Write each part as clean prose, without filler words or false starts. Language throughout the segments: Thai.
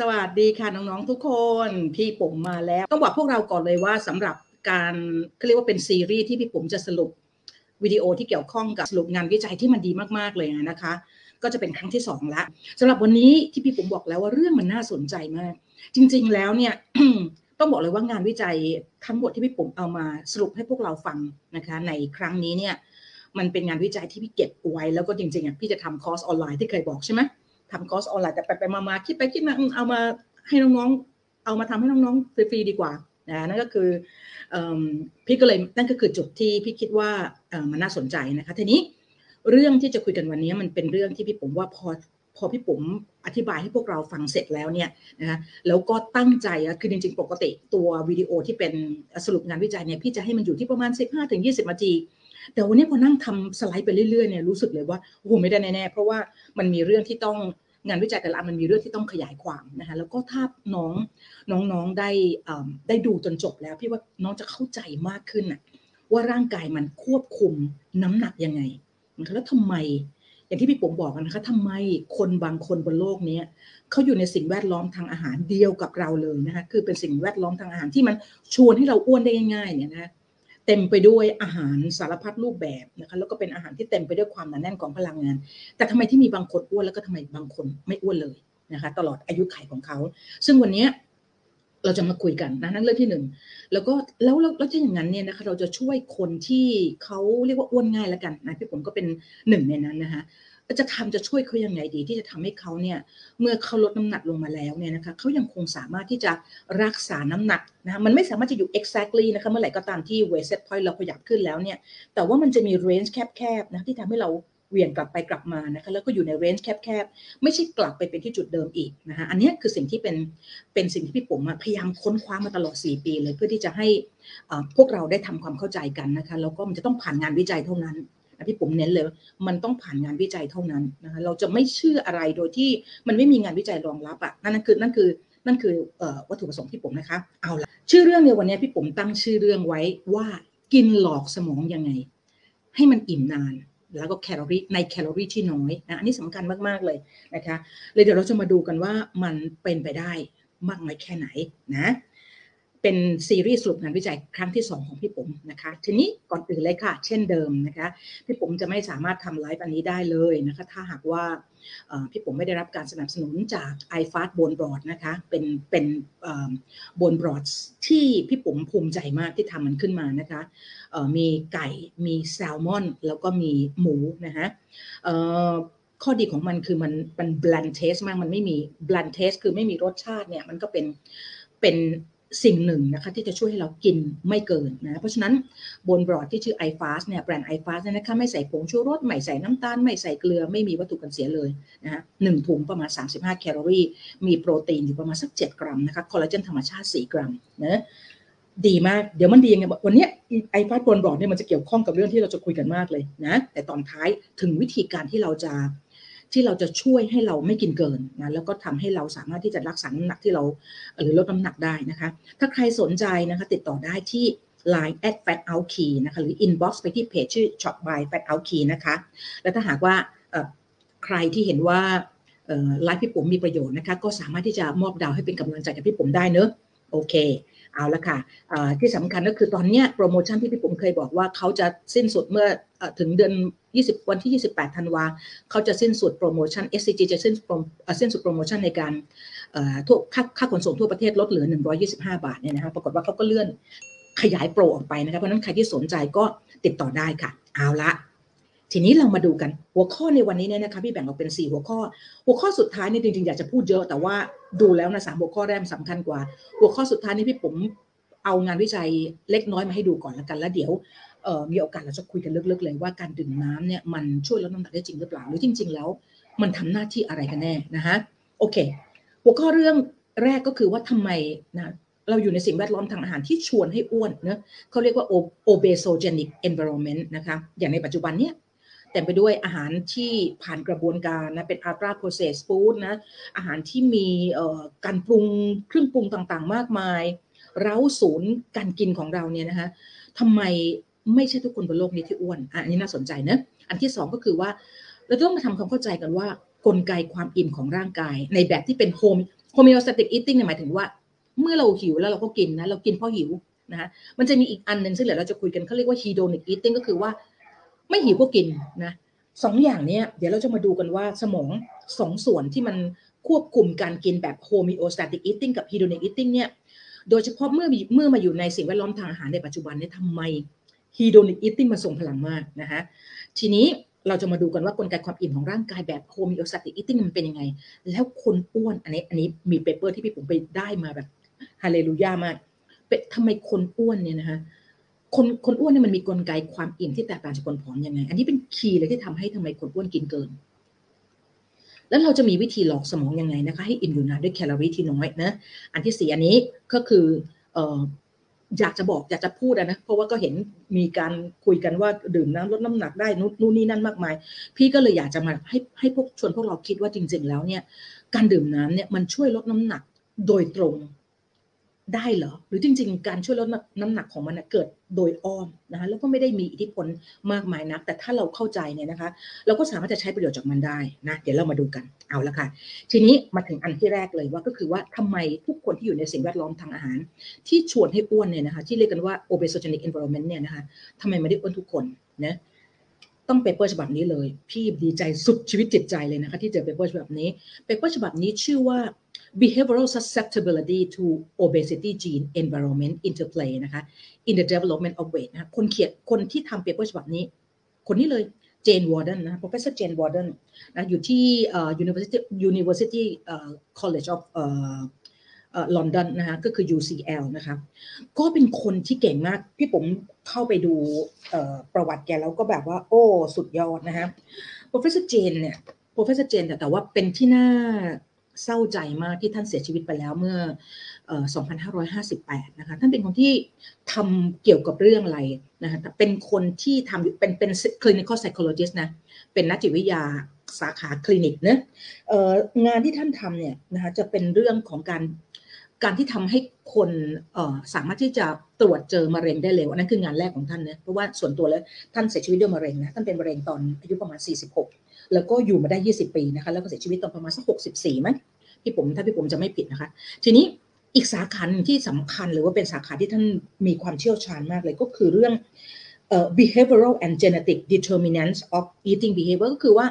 สวัสดีค่ะน้องๆทุกคนพี่ปุ๋มมาแล้วต้องบอกพวกเราก่อนเลยว่าสำหรับการเรียกว่าเป็นซีรีส์ที่พี่ปุ๋มจะสรุปวิดีโอที่เกี่ยวข้องกับสรุปงานวิจัยที่มันดีมากๆเลยนะคะก็จะเป็นครั้งที่2แล้วสำหรับวันนี้ที่พี่ปุ๋มบอกแล้วว่าเรื่องมันน่าสนใจมากจริงๆแล้วเนี่ย ต้องบอกเลยว่างานวิจัยทั้งหมดที่พี่ปุ๋มเอามาสรุปให้พวกเราฟังนะคะในครั้งนี้เนี่ยมันเป็นงานวิจัยที่พี่เก็บไว้แล้วก็จริงๆพี่จะทำคอร์สออนไลน์ที่เคยบอกใช่ไหมทำคอร์สออนไลน์แต่ไปมาคิดไปคิดมาเอามาให้น้องๆเอามาทำให้น้องๆฟรีดีกว่านั่นก็คือพี่ก็เลยนั่นก็คือจุดที่พี่คิดว่ามันน่าสนใจนะคะทีนี้เรื่องที่จะคุยกันวันนี้มันเป็นเรื่องที่พี่ปุ๋มว่าพอพี่ปุ๋มอธิบายให้พวกเราฟังเสร็จแล้วเนี่ยนะคะแล้วก็ตั้งใจคือจริงๆปกติตัววิดีโอที่เป็นสรุปงานวิจัยเนี่ยพี่จะให้มันอยู่ที่ประมาณ 15-20 นาทีแต่วันนี้พอนั่งทำสไลด์ไปเรื่อยๆเนี่ยรู้สึกเลยว่าโอ้โหไม่ได้แน่ๆเพราะว่ามันมีเรื่องที่ต้องงานวิจัยแต่ละมันมีเรื่องที่ต้องขยายความนะคะแล้วก็ถ้าน้องๆได้ดูจนจบแล้วพี่ว่าน้องจะเข้าใจมากขึ้นนะว่าร่างกายมันควบคุมน้ำหนักยังไงแล้วทำไมอย่างที่พี่ปุ๋มบอกกันนะคะทำไมคนบางคนบนโลกนี้เขาอยู่ในสิ่งแวดล้อมทางอาหารเดียวกับเราเลยนะคะคือเป็นสิ่งแวดล้อมทางอาหารที่มันชวนให้เราอ้วนได้ง่ายๆเนี่ยนะเต็มไปด้วยอาหารสารพัดรูปแบบนะคะแล้วก็เป็นอาหารที่เต็มไปด้วยความหนาแน่นของพลังงานแต่ทำไมที่มีบางคนอ้วนแล้วก็ทำไมบางคนไม่อ้วนเลยนะคะตลอดอายุขัยของเขาซึ่งวันนี้เราจะมาคุยกันนะนั่นเรื่องที่1แล้วก็แล้วถ้าอย่างนั้นเนี่ยนะคะเราจะช่วยคนที่เขาเรียกว่าอ้วนง่ายละกันนะพี่ผมก็เป็นหนึ่งในนั้นนะคะจะช่วยเขายังไงดีที่จะทำให้เขาเนี่ยเมื่อเขาลดน้ำหนักลงมาแล้วเนี่ยนะคะเขายังคงสามารถที่จะรักษาน้ำหนักนะมันไม่สามารถจะอยู่ exactly นะคะเมื่อไหร่ก็ตามที่ weight set point เราขยับขึ้นแล้วเนี่ยแต่ว่ามันจะมี range แคบๆนะที่ทำให้เราเวียนกลับไปกลับมานะคะแล้วก็อยู่ใน range แคบๆไม่ใช่กลับไปเป็นที่จุดเดิมอีกนะคะอันนี้คือสิ่งที่เป็นสิ่งที่พี่ปุ๋มพยายามค้นคว้ามาตลอด4ปีเลยเพื่อที่จะให้พวกเราได้ทำความเข้าใจกันนะคะแล้วก็มันจะต้องผ่านงานวิจัยเท่านั้นพี่ปุ๋มเน้นเลยมันต้องผ่านงานวิจัยเท่านั้นนะคะเราจะไม่เชื่ออะไรโดยที่มันไม่มีงานวิจัยรองรับอ่ะนั่นคือวัตถุประสงค์พี่ปุ๋มนะคะเอาละชื่อเรื่องในวันนี้พี่ปุ๋มตั้งชื่อเรื่องไว้ว่ากินหลอกสมองยังไงให้มันอิ่มนานแล้วก็แคลอรี่ในแคลอรี่ที่น้อยนะอันนี้สำคัญมากๆเลยนะคะเลยเดี๋ยวเราจะมาดูกันว่ามันเป็นไปได้มากน้อยแค่ไหนนะเป็นซีรีส์สรุปงานวิจัยครั้งที่2ของพี่ปุ๋มนะคะทีนี้ก่อนอื่นเลยค่ะเช่นเดิมนะคะพี่ปุ๋มจะไม่สามารถทำไลฟ์อันนี้ได้เลยนะคะถ้าหากว่าพี่ปุ๋มไม่ได้รับการสนับสนุนจาก iFast บนบอร์ดนะคะเป็นบนบอร์ดที่พี่ปุ๋มภูมิใจมากที่ทำมันขึ้นมานะคะมีไก่มีแซลมอนแล้วก็มีหมูนะคะข้อดีของมันคือมัน bland taste มากมันไม่มี bland taste คือไม่มีรสชาติเนี่ยมันก็เป็นสิ่งหนึ่งนะคะที่จะช่วยให้เรากินไม่เกินนะเพราะฉะนั้นบนบรอดที่ชื่อ iFast เนี่ยแบรนด์ iFast เนี่ยนะคะไม่ใส่ผงชูรสไม่ใส่น้ำตาลไม่ใส่เกลือไม่มีวัตถุกันเสียเลยนะฮะ1ถุงประมาณ35แคลอรี่มีโปรตีนอยู่ประมาณสัก7กรัมนะคะคอลลาเจนธรรมชาติ4กรัมนะดีมากเดี๋ยวมันดียังไงวันนี้ iFast บนบรอดเนี่ยมันจะเกี่ยวข้องกับเรื่องที่เราจะคุยกันมากเลยนะแต่ตอนท้ายถึงวิธีการที่เราจะช่วยให้เราไม่กินเกินนะแล้วก็ทำให้เราสามารถที่จะรักษาน้ำหนักที่เราหรือลดน้ำหนักได้นะคะถ้าใครสนใจนะคะติดต่อได้ที่ Line @Fat Out Key นะคะหรือ Inbox ไปที่เพจชื่อ Shop by Fat Out Key นะคะและถ้าหากว่าใครที่เห็นว่าไลฟ์พี่ปุ๋มมีประโยชน์นะคะก็สามารถที่จะมอบดาวให้เป็นกำลังใจกับพี่ปุ๋มได้เนอะโอเคเอาละค่ะที่สำคัญก็คือตอนนี้โปรโมชั่นที่พี่ปุ๋มเคยบอกว่าเขาจะสิ้นสุดเมื่อถึงเดือนวันที่28ธันวาเขาจะสิ้นสุดโปรโมชั่น SCG จะสิ้นสุดโปรโมชั่นในการทั่วค่าขนส่งทั่วประเทศลดเหลือ125บาทเนี่ยนะคะปรากฏว่าเขาก็เลื่อนขยายโปรออกไปนะคะเพราะนั้นใครที่สนใจก็ติดต่อได้ค่ะเอาละทีนี้เรามาดูกันหัวข้อในวันนี้เนี่ยนะคะพี่แบ่งออกเป็น4หัวข้อหัวข้อสุดท้ายเนี่ยจริงๆอยากจะพูดเยอะแต่ว่าดูแล้วนะ3หัวข้อแรกสำคัญกว่าหัวข้อสุดท้ายนี่พี่ผมเอางานวิจัยเล็กน้อยมาให้ดูก่อนแล้วกันแล้วเดี๋ยวมีโอกาสเราจะคุยกันลึกๆเลยว่าการดื่มน้ำเนี่ยมันช่วยลดน้ำหนักได้จริงหรือเปล่าหรือจริงๆแล้วมันทำหน้าที่อะไรกันแน่นะคะโอเคหัวข้อเรื่องแรกก็คือว่าทำไมนะเราอยู่ในสิ่งแวดล้อมทางอาหารที่ชวนให้อ้วนนะเขาเรียกว่า obesogenic environment นะคะอย่างในปัจจุบันเนี่ยเต็มไปด้วยอาหารที่ผ่านกระบวนการนะเป็น ultra processed food นะอาหารที่มีการปรุงเครื่องปรุงต่างๆมากมายเร้าศูนย์การกินของเราเนี่ยนะคะทำไม ไม่ใช่ทุกคนบนโลกนี้ที่อ้วนอันนี้น่าสนใจนะอันที่สองก็คือว่าเราต้องมาทำความเข้าใจกันว่ากลไกความอิ่มของร่างกายในแบบที่เป็นโฮมิโอสแตติก eating หมายถึงว่าเมื่อเราหิวแล้วเราก็กินนะเรากินเพราะหิวนะมันจะมีอีกอันนึงซึ่งเดี๋ยวเราจะคุยกันเขาเรียกว่า hedonic eating ก็คือว่าไม่หิวก็กินนะสองอย่างนี้เดี๋ยวเราจะมาดูกันว่าสมองสองส่วนที่มันควบคุมการกินแบบ homeostatic eating กับ hedonic eating เนี่ยโดยเฉพาะเมื่อมาอยู่ในสิ่งแวดล้อมทางอาหารในปัจจุบันเนี่ยทำไม hedonic eating มันส่งพลังมากนะคะทีนี้เราจะมาดูกันว่ากลไกความอิ่มของร่างกายแบบ homeostatic eating มันเป็นยังไงแล้วคนอ้วนอันนี้มีเปเปอร์ที่พี่ผมไปได้มาแบบฮาเลลูยามากทำไมคนอ้วนเนี่ยนะคะคนอ้วนเนี่ยมันมีกลไกความอิ่มที่แตกต่างจากคนผอมยังไงอันนี้เป็นคีย์เลยที่ทำให้ทำไมคนอ้วนกินเกินแล้วเราจะมีวิธีหลอกสมองยังไงนะคะให้อิ่มอยู่นานด้วยแคลอรี่ที่น้อยนะอันที่สี่อันนี้ก็คืออยากจะพูดนะเพราะว่าก็เห็นมีการคุยกันว่าดื่มน้ำลดน้ำหนักได้นู่นนี่นั่นมากมายพี่ก็เลยอยากจะมาให้พวกชวนพวกเราคิดว่าจริงๆแล้วเนี่ยการดื่มน้ำเนี่ยมันช่วยลดน้ำหนักโดยตรงได้เหรอหรือจริงๆการช่วยลดน้ำหนักของมันเกิดโดยอ้อมนะคะแล้วก็ไม่ได้มีอิทธิพลมากมายนักแต่ถ้าเราเข้าใจเนี่ยนะคะเราก็สามารถจะใช้ประโยชน์จากมันได้นะเดี๋ยวเรามาดูกันเอาละค่ะทีนี้มาถึงอันที่แรกเลยว่าก็คือว่าทำไมทุกคนที่อยู่ในสิ่งแวดล้อมทางอาหารที่ชวนให้อ้วนเนี่ยนะคะที่เรียกกันว่า obesogenic environment เนี่ยนะคะทำไมไม่ได้อ้วนทุกคนนะต้องเปเปอร์ฉบับนี้เลยพี่ดีใจสุดชีวิตจิตใจเลยนะคะที่เจอเปเปอร์ฉบับนี้เปเปอร์ฉบับนี้ชื่อว่า Behavioral susceptibility to obesity gene environment interplay นะคะ in the development of weight นะคนที่ทำเปเปอร์ฉบับนี้คนนี้เลย Jane Warden นะ Professor Jane Warden นะอยู่ที่ University College of London นะคะก็คือ UCL นะคะก็เป็นคนที่เก่งมากพี่ผมเข้าไปดูประวัติแกแล้วก็แบบว่าโอ้สุดยอดนะคะ Professor Jane เนี่ย Professor Jane แต่ว่าเป็นที่น่าเศร้าใจมากที่ท่านเสียชีวิตไปแล้วเมื่อ2558นะคะท่านเป็นคนที่ทำเกี่ยวกับเรื่องอะไรนะคะเป็นคนที่ทำเป็น clinical psychologist นะเป็นนักจิตวิทยาสาขาคลินิกนะงานที่ท่านทำเนี่ยนะคะจะเป็นเรื่องของการที่ทำให้คนสามารถที่จะตรวจเจอมะเร็งได้เร็วอันนั้นคืองานแรกของท่านนะเพราะว่าส่วนตัวแล้วท่านเสียชีวิตด้วยมะเร็งนะท่านเป็นมะเร็งตอนอายุประมาณ46แล้วก็อยู่มาได้20ปีนะคะแล้วก็เสียชีวิตตอนประมาณสัก64มั้ยถ้าพี่ผมจะไม่ผิดนะคะทีนี้อีกสาขาที่สำคัญหรือว่าเป็นสาขาที่ท่านมีความเชี่ยวชาญมากเลยก็คือเรื่องbehavioral and genetic determinants of eating behavior ก็คือว่า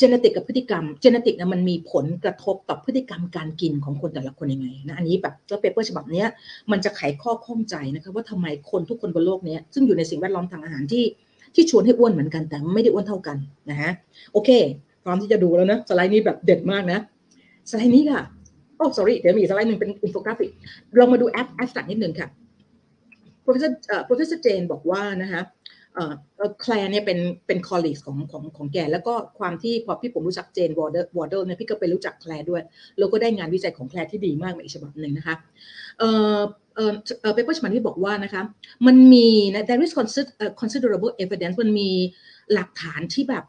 genetic กับพฤติกรรม genetic นะมันมีผลกระทบต่อพฤติกรรมการกินของคนแต่ละคนยังไงนะอันนี้แบบตัวเปเปอร์ฉบับนี้มันจะไขข้อข้องใจนะคะว่าทำไมคนทุกคนบนโลกนี้ซึ่งอยู่ในสิ่งแวดล้อมทางอาหารที่ชวนให้อ้วนเหมือนกันแต่ไม่ได้อ้วนเท่ากันนะฮะโอเคพร้อมที่จะดูแล้วนะสไลด์นี้แบบเด็ดมากนะสไลด์นี้ค่ะโอ้ sorry เดี๋ยวมีสไลด์นึงเป็นอินโฟกราฟิกลองมาดูแอปสักนิดนึงค่ะProfessor Jane บอกว่านะคะแคลร์เนี่ยเป็น colleague ของแกแล้วก็ความที่พอพี่ผมรู้จัก Jane Warden เนี่ยพี่ก็ไปรู้จักแคลร์ด้วยแล้วก็ได้งานวิจัยของแคลร์ที่ดีมากมาอีกฉบับนึงนะคะเปเปอร์ฉบับนี้บอกว่านะคะมันมีนะ there is considerable evidence มันมีหลักฐานที่แบบ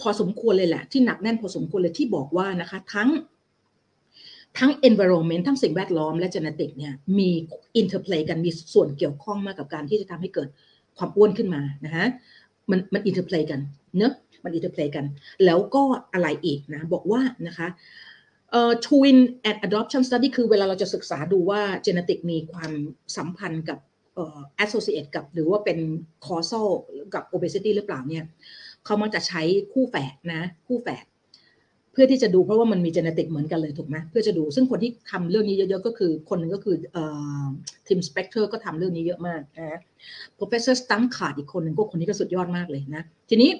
พอสมควรเลยแหละที่หนักแน่นพอสมควรเลยที่บอกว่านะคะทั้ง environment ทั้งสิ่งแวดล้อมและ genetic เนี่ยมี interplay กันมีส่วนเกี่ยวข้องมากกับการที่จะทำให้เกิดความอ้วนขึ้นมานะฮะมัน interplay กันเนอะมัน interplay กันแล้วก็อะไรอีกนะบอกว่านะคะtwin and adoption study คือเวลาเราจะศึกษาดูว่า genetic มีความสัมพันธ์กับassociate กับหรือว่าเป็น causal กับ obesity หรือเปล่าเนี่ยเขามักจะใช้คู่แฝดนะคู่แฝดเพื่อที่จะดูเพราะว่ามันมี genetic เหมือนกันเลยถูกไหมเพื่อจะดูซึ่งคนที่ทำเรื่องนี้เยอะๆก็คือคนนึงก็คือทีมสเปกเตอร์ก็ทำเรื่องนี้เยอะมากนะ Professor สตังค์ขาดอีกคนนึงก็คนนี้ก็สุดยอดมากเลยนะทีนี้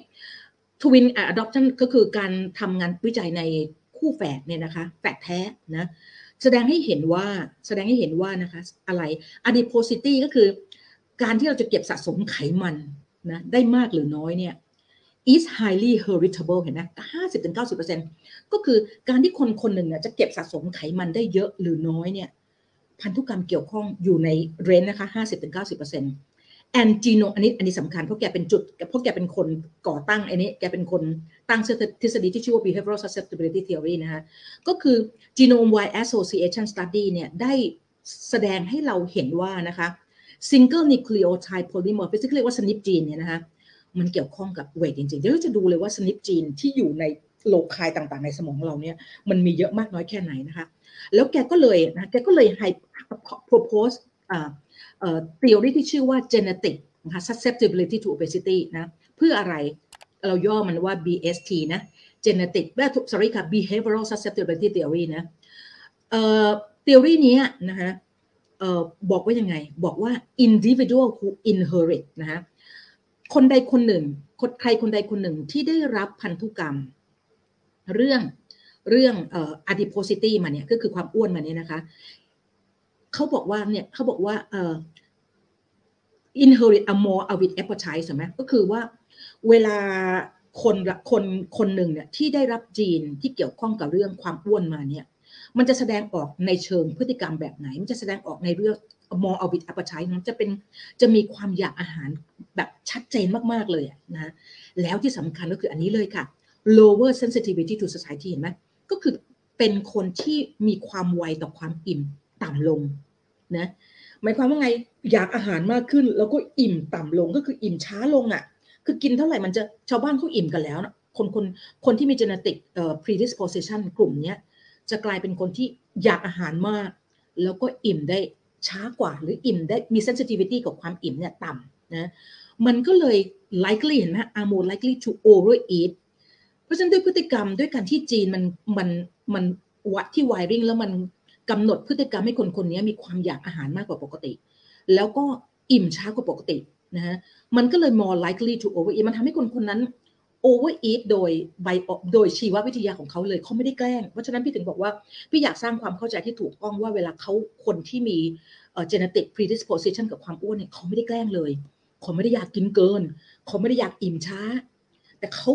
Twin Adoption ก็คือการทำงานวิจัยในคู่แฝดเนี่ยนะคะแฝดแท้นะแสดงให้เห็นว่านะคะอะไร Adiposity ก็คือการที่เราจะเก็บสะสมไขมันนะได้มากหรือน้อยเนี่ยis highly heritable เห็นไหม 50-90% ก็คือการที่คนๆหนึ่งจะเก็บสะสมไขมันได้เยอะหรือน้อยเนี่ยพันธุกรรมเกี่ยวข้องอยู่ในเรนจ์นะคะ 50-90% and genome อันนี้สำคัญเพราะแกเป็นเพราะแกเป็นคนก่อตั้งอันนี้แกเป็นคนตั้งทฤษฎีที่ชื่อว่า behavioral susceptibility theory นะคะก็คือ genome wide association study เนี่ยได้แสดงให้เราเห็นว่านะคะ single nucleotide polymorphism ที่เรียกว่า SNP จีนเนี่ยนะคะมันเกี่ยวข้องกับเวทจริงๆเดี๋ยวจะดูเลยว่า SNP จีนที่อยู่ในโลคายต่างๆในสมองเราเนี่ยมันมีเยอะมากน้อยแค่ไหนนะคะแล้วแกก็เลยpropose theory ที่ชื่อว่า genetic นะคะ susceptibility to obesity นะเพื่ออะไรเราย่อมันว่า BST นะ genetic sorry ค่ะ behavioral susceptibility theory นะtheory นี้นะคะบอกว่ายังไงบอกว่า individual who inherit นะคะใครคนใดคนหนึ่งที่ได้รับพันธุกรรมเรื่องadiposity มาเนี่ยก็คือความอ้วนมาเนี่ยนะคะเขาบอกว่าinherit a more avid appetite ใช่ไหมก็คือว่าเวลาคนหนึ่งเนี่ยที่ได้รับจีนที่เกี่ยวข้องกับเรื่องความอ้วนมาเนี่ยมันจะแสดงออกในเชิงพฤติกรรมแบบไหนมันจะแสดงออกในเรื่อง more avid appetite มันจะมีความอยากอาหารแบบชัดเจนมากๆเลยนะแล้วที่สำคัญก็คืออันนี้เลยค่ะ lower sensitivity to society เห็นไหมก็คือเป็นคนที่มีความไวต่อความอิ่มต่ำลงนะหมายความว่าไงอยากอาหารมากขึ้นแล้วก็อิ่มต่ำลงก็คืออิ่มช้าลงอ่ะคือกินเท่าไหร่มันจะชาวบ้านเขาอิ่มกันแล้วนะคนที่มี genetic predisposition กลุ่มนี้จะกลายเป็นคนที่อยากอาหารมากแล้วก็อิ่มได้ช้ากว่าหรืออิ่มได้มี sensitivity กับความอิ่มเนี่ยต่ำนะมันก็เลย likely เห็นไหม are more likely to overeat เพราะฉะนั้นด้วยพฤติกรรมด้วยการที่จีนมันวัดที่ wiring แล้วมันกำหนดพฤติกรรมให้คนๆนี้มีความอยากอาหารมากกว่าปกติแล้วก็อิ่มช้ากว่าปกตินะฮะมันก็เลย more likely to overeat มันทำให้คนๆนั้น overeat โดยชีววิทยาของเขาเลยเขาไม่ได้แกล้งเพราะฉะนั้นพี่ถึงบอกว่าพี่อยากสร้างความเข้าใจที่ถูกต้องว่าเวลาเขาคนที่มี genetic predisposition กับความอ้วนเนี่ยเขาไม่ได้แกล้งเลยเขาไม่ได้อยากกินเกินเขาไม่ได้อยากอิ่มช้าแต่เขา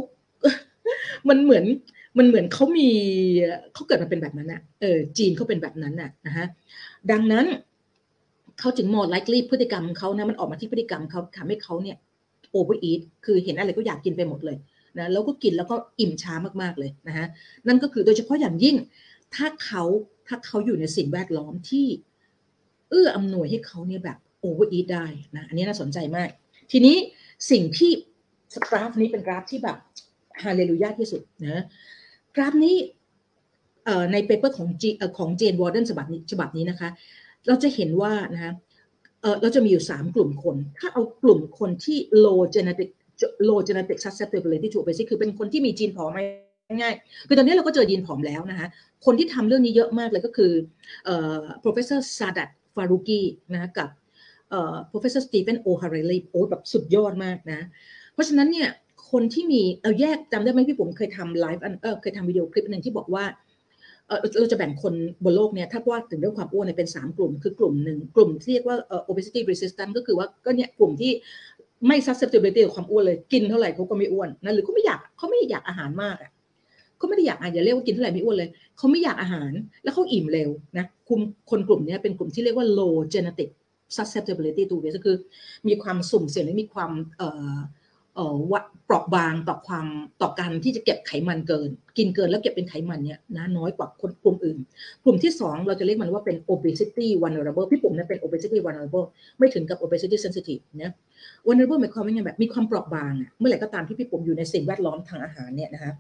มันเหมือนเขาเกิดมาเป็นแบบนั้นน่ะจีนเขาเป็นแบบนั้นน่ะนะฮะดังนั้นเขาถึง more likely พฤติกรรมเขานะมันออกมาที่พฤติกรรมเขาทำให้เขาเนี่ย overeat คือเห็นอะไรก็อยากกินไปหมดเลยนะแล้วก็กินแล้วก็อิ่มช้ามากๆเลยนะฮะนั่นก็คือโดยเฉพาะอย่างยิ่งถ้าเขาอยู่ในสิ่งแวดล้อมที่อำนวยให้เขาเนี่ยแบบ overeat ได้นะอันนี้น่าสนใจมากทีนี้สิ่งที่กราฟนี้เป็นกราฟที่แบบฮาเลลูยาที่สุดนะกราฟนี้ในเปเปอร์ของ Jane Warden ฉบับนี้นะคะเราจะเห็นว่านะคะเราจะมีอยู่3กลุ่มคนถ้าเอากลุ่มคนที่ low genetic susceptibility to obesity คือเป็นคนที่มีจีนผอมง่ายๆคือตอนนี้เราก็เจอยีนผอมแล้วนะคะคนที่ทำเรื่องนี้เยอะมากเลยก็คือprofessor Sadat Faruqi นะกับprofessor Stephen O'Harely แบบสุดยอดมากนะเพราะฉะนั้นเนี่ยคนที่มีเราแยกจำได้ไหมพี่ผมเคยทำไลฟ์เคยทำวิดีโอคลิปนึงที่บอกว่าเราจะแบ่งคนบนโลกเนี่ยถ้าว่าถึงเรื่องความอ้วนเนี่ยเป็น3กลุ่มคือกลุ่มหนึ่งกลุ่มที่เรียกว่าobesity resistant ก็คือว่าก็เนี่ยกลุ่มที่ไม่ susceptibility กับความอ้วนเลยกินเท่าไหร่เขาก็ไม่อ้วนนะหรือเขาไม่อยากอาหารมากอ่ะเขาไม่ได้อยากอาหารอย่าเรียกว่ากินเท่าไหร่ไม่อ้วนเลยเขาไม่อยากอาหารแล้วเขาอิ่มเร็วนะกลุ่มคนกลุ่มนี้เป็นกลุ่มที่เรียกว่า low genetic susceptibility to obesity คือมีความสุ่มเสี่ยงและมีความเปราะบางต่อการที่จะเก็บไขมันเกินกินเกินแล้วเก็บเป็นไขมันเนี่ยนะน้อยกว่าคนกลุ่มอื่นกลุ่มที่2เราจะเรียกมันว่าเป็น obesity vulnerable พี่ปุ๋มนั้นเป็น obesity vulnerable ไม่ถึงกับ obesity sensitive นะ vulnerable หมายความว่าไงแบบมีความเปราะบางเมื่อไหร่ก็ตามที่พี่ปุ๋มอยู่ในสิ่งแวดล้อมทางอาหารเนี่ยนะคะ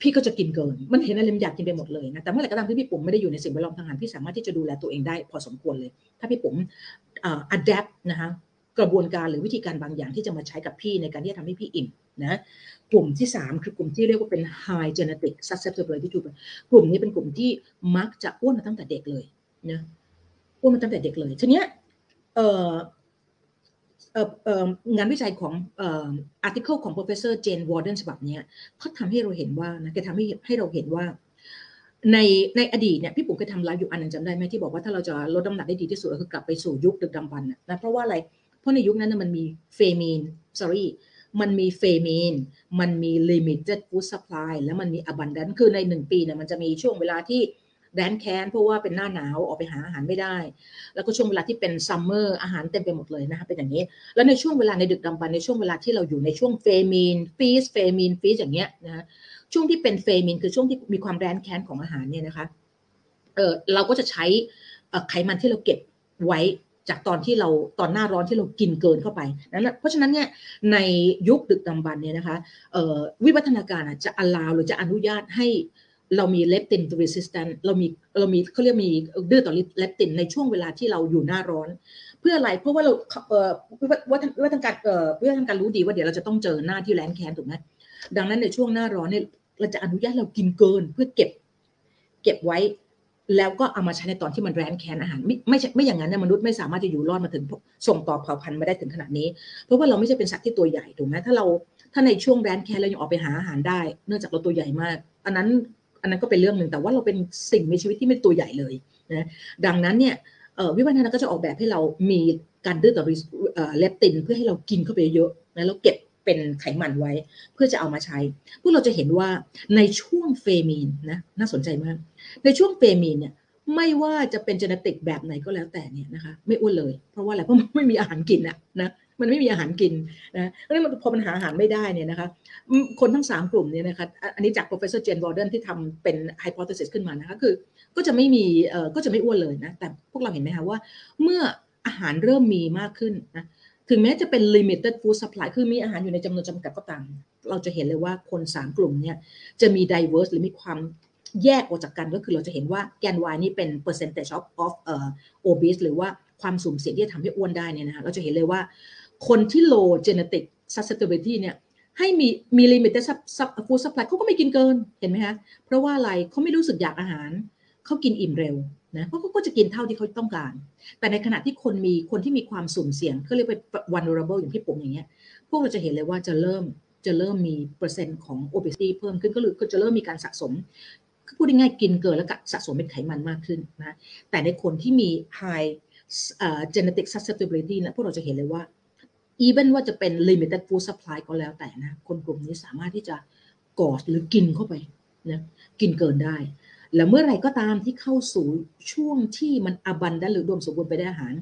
พี่ก็จะกินเกินมันเห็นอะไรอยากกินไปหมดเลยนะแต่เมื่อไหร่ก็ตามที่พี่ปุ๋มไม่ได้อยู่ในสิ่งแวดล้อมทางอาหารพี่สามารถที่จะดูแลตัวเองได้พอสมควรเลยถ้าพี่ปุ๋มadapt นะคะกระบวนการหรือวิธีการบางอย่างที่จะมาใช้กับพี่ในการที่จะทำให้พี่อิ่มนะกลุ่มที่3คือกลุ่มที่เรียกว่าเป็น high genetic susceptibility กลุ่มนี้เป็นกลุ่มที่มักจะอ้วนมาตั้งแต่เด็กเลยนะอ้วนมาตั้งแต่เด็กเลยทีเนี้ยงานวิจัยของarticle ของ professor Jane Warden ฉบับนี้เขาทำให้เราเห็นว่านะแกทำให้เราเห็นว่าในอดีตเนี่ยพี่ปุ๋มเคยทำไลฟ์อยู่อันนึงจำได้ไหมที่บอกว่าถ้าเราจะลดน้ำหนักได้ดีที่สุดก็คือกลับไปสู่ยุคดึกดำบรรพ์นะเพราะว่าอะไรเพราะในยุคนั้นมันมีเฟมิน sorry มันมีเฟมินมันมี limited food supply แล้วมันมี abundance คือใน1ปีเนี่ยมันจะมีช่วงเวลาที่แดนแค้นเพราะว่าเป็นหน้าหนาวออกไปหาอาหารไม่ได้แล้วก็ช่วงเวลาที่เป็น summer อาหารเต็มไปหมดเลยนะคะเป็นอย่างนี้แล้วในช่วงเวลาในดึกดำบรรพ์ในช่วงเวลาที่เราอยู่ในช่วงเฟมิน feast เฟมิน feast อย่างเงี้ยนะช่วงที่เป็นเฟมินคือช่วงที่มีความแดนแค้นของอาหารเนี่ยนะคะเราก็จะใช้ไขมันที่เราเก็บไว้ จากตอนที่เราตอนหน้าร้อนที่เรากินเกินเข้าไปนั้นเพราะฉะนั้นเนี่ยในยุคดึกดำบรรพ์เนี่ยนะคะวิวัฒนาการจะอลาวหรือจะอนุญาตให้เรามีเลปตินรีสิสแตนต์เรามีเขาเรียกมีดื้อต่อเลปตินในช่วงเวลาที่เราอยู่หน้าร้อนเพื่ออะไรเพราะว่าเราวิวัฒนาการรู้ดีว่าเดี๋ยวเราจะต้องเจอหน้าที่แร้นแค้นถูกไหมดังนั้นในช่วงหน้าร้อนเนี่ยเราจะอนุญาตเรากินเกินเพื่อเก็บไว้แล้วก็เอามาใช้ในตอนที่มันแร้นแค้นอาหารไม่อย่างนั้นเนี่ยมนุษย์ไม่สามารถจะอยู่รอดมาถึงส่งต่อเผ่าพันธุ์มาได้ถึงขนาดนี้เพราะว่าเราไม่ใช่เป็นสัตว์ที่ตัวใหญ่ถูกไหมถ้าในช่วงแร้นแค้นเรายังออกไปหาอาหารได้เนื่องจากเราตัวใหญ่มากอันนั้นก็เป็นเรื่องหนึ่งแต่ว่าเราเป็นสิ่งมีชีวิตที่ไม่ตัวใหญ่เลยนะดังนั้นเนี่ยวิวัฒนาการก็จะออกแบบให้เรามีการดื้อต่อเลปตินเพื่อให้เรากินเข้าไปเยอะนะแล้วเก็บเป็นไขมันไว้เพื่อจะเอามาใช้พวกเราจะเห็นว่าในช่วงเฟมินนะน่าสนใจมากในช่วงเฟมินเนี่ยไม่ว่าจะเป็นเจเนติกแบบไหนก็แล้วแต่เนี่ยนะคะไม่อ้วนเลยเพราะว่าอะไรเพราะมันไม่มีอาหารกินอะนะมันไม่มีอาหารกินนะเพราะฉะนั้นพอมันหาอาหารไม่ได้เนี่ยนะคะคนทั้ง3กลุ่มเนี่ยนะคะอันนี้จาก professor Jane Warden ที่ทำเป็น hypothesis ขึ้นมานะคะคือก็จะไม่อ้วนเลยนะแต่พวกเราเห็นไหมคะว่าเมื่ออาหารเริ่มมีมากขึ้นนะถึงแม้จะเป็น limited food supply คือมีอาหารอยู่ในจำนวนจำกัดก็ตามเราจะเห็นเลยว่าคน3กลุ่มเนี่ยจะมี diverse หรือมีความแยกออกจากกันก็คือเราจะเห็นว่าแกน Y นี่เป็น percentage of obese หรือว่าความสุ่มเสี่ยงที่จะทำให้อ้วนได้เนี่ยนะคะเราจะเห็นเลยว่าคนที่ low genetic susceptibility เนี่ยให้มี limited food supply เขาก็ไม่กินเกินเห็นไหมคะเพราะว่าอะไรเขาไม่รู้สึกอยากอาหารเขากินอิ่มเร็วนะเพราะเขาก็จะกินเท่าที่เขาต้องการแต่ในขณะที่คนที่มีความสุ่มเสี่ยงเขาเรียกเป็น vulnerable อย่างพี่ปุ๋มอย่างเงี้ยพวกเราจะเห็นเลยว่าจะเริ่มมีเปอร์เซ็นต์ของ obesity เพิ่มขึ้นก็จะเริ่มมีการสะสมพูดง่ายๆกินเกินแล้วก็สะสมเป็นไขมันมากขึ้นนะแต่ในคนที่มี high genetic susceptibility นะพวกเราจะเห็นเลยว่า even ว่าจะเป็น limited food supply ก็แล้วแต่นะคนกลุ่มนี้สามารถที่จะกอดหรือกินเข้าไปนะกินเกินได้และเมื่อไรก็ตามที่เข้าสู่ช่วงที่มันabundantหรืออุดมสมบูรณ์ไปด้วยอาหาร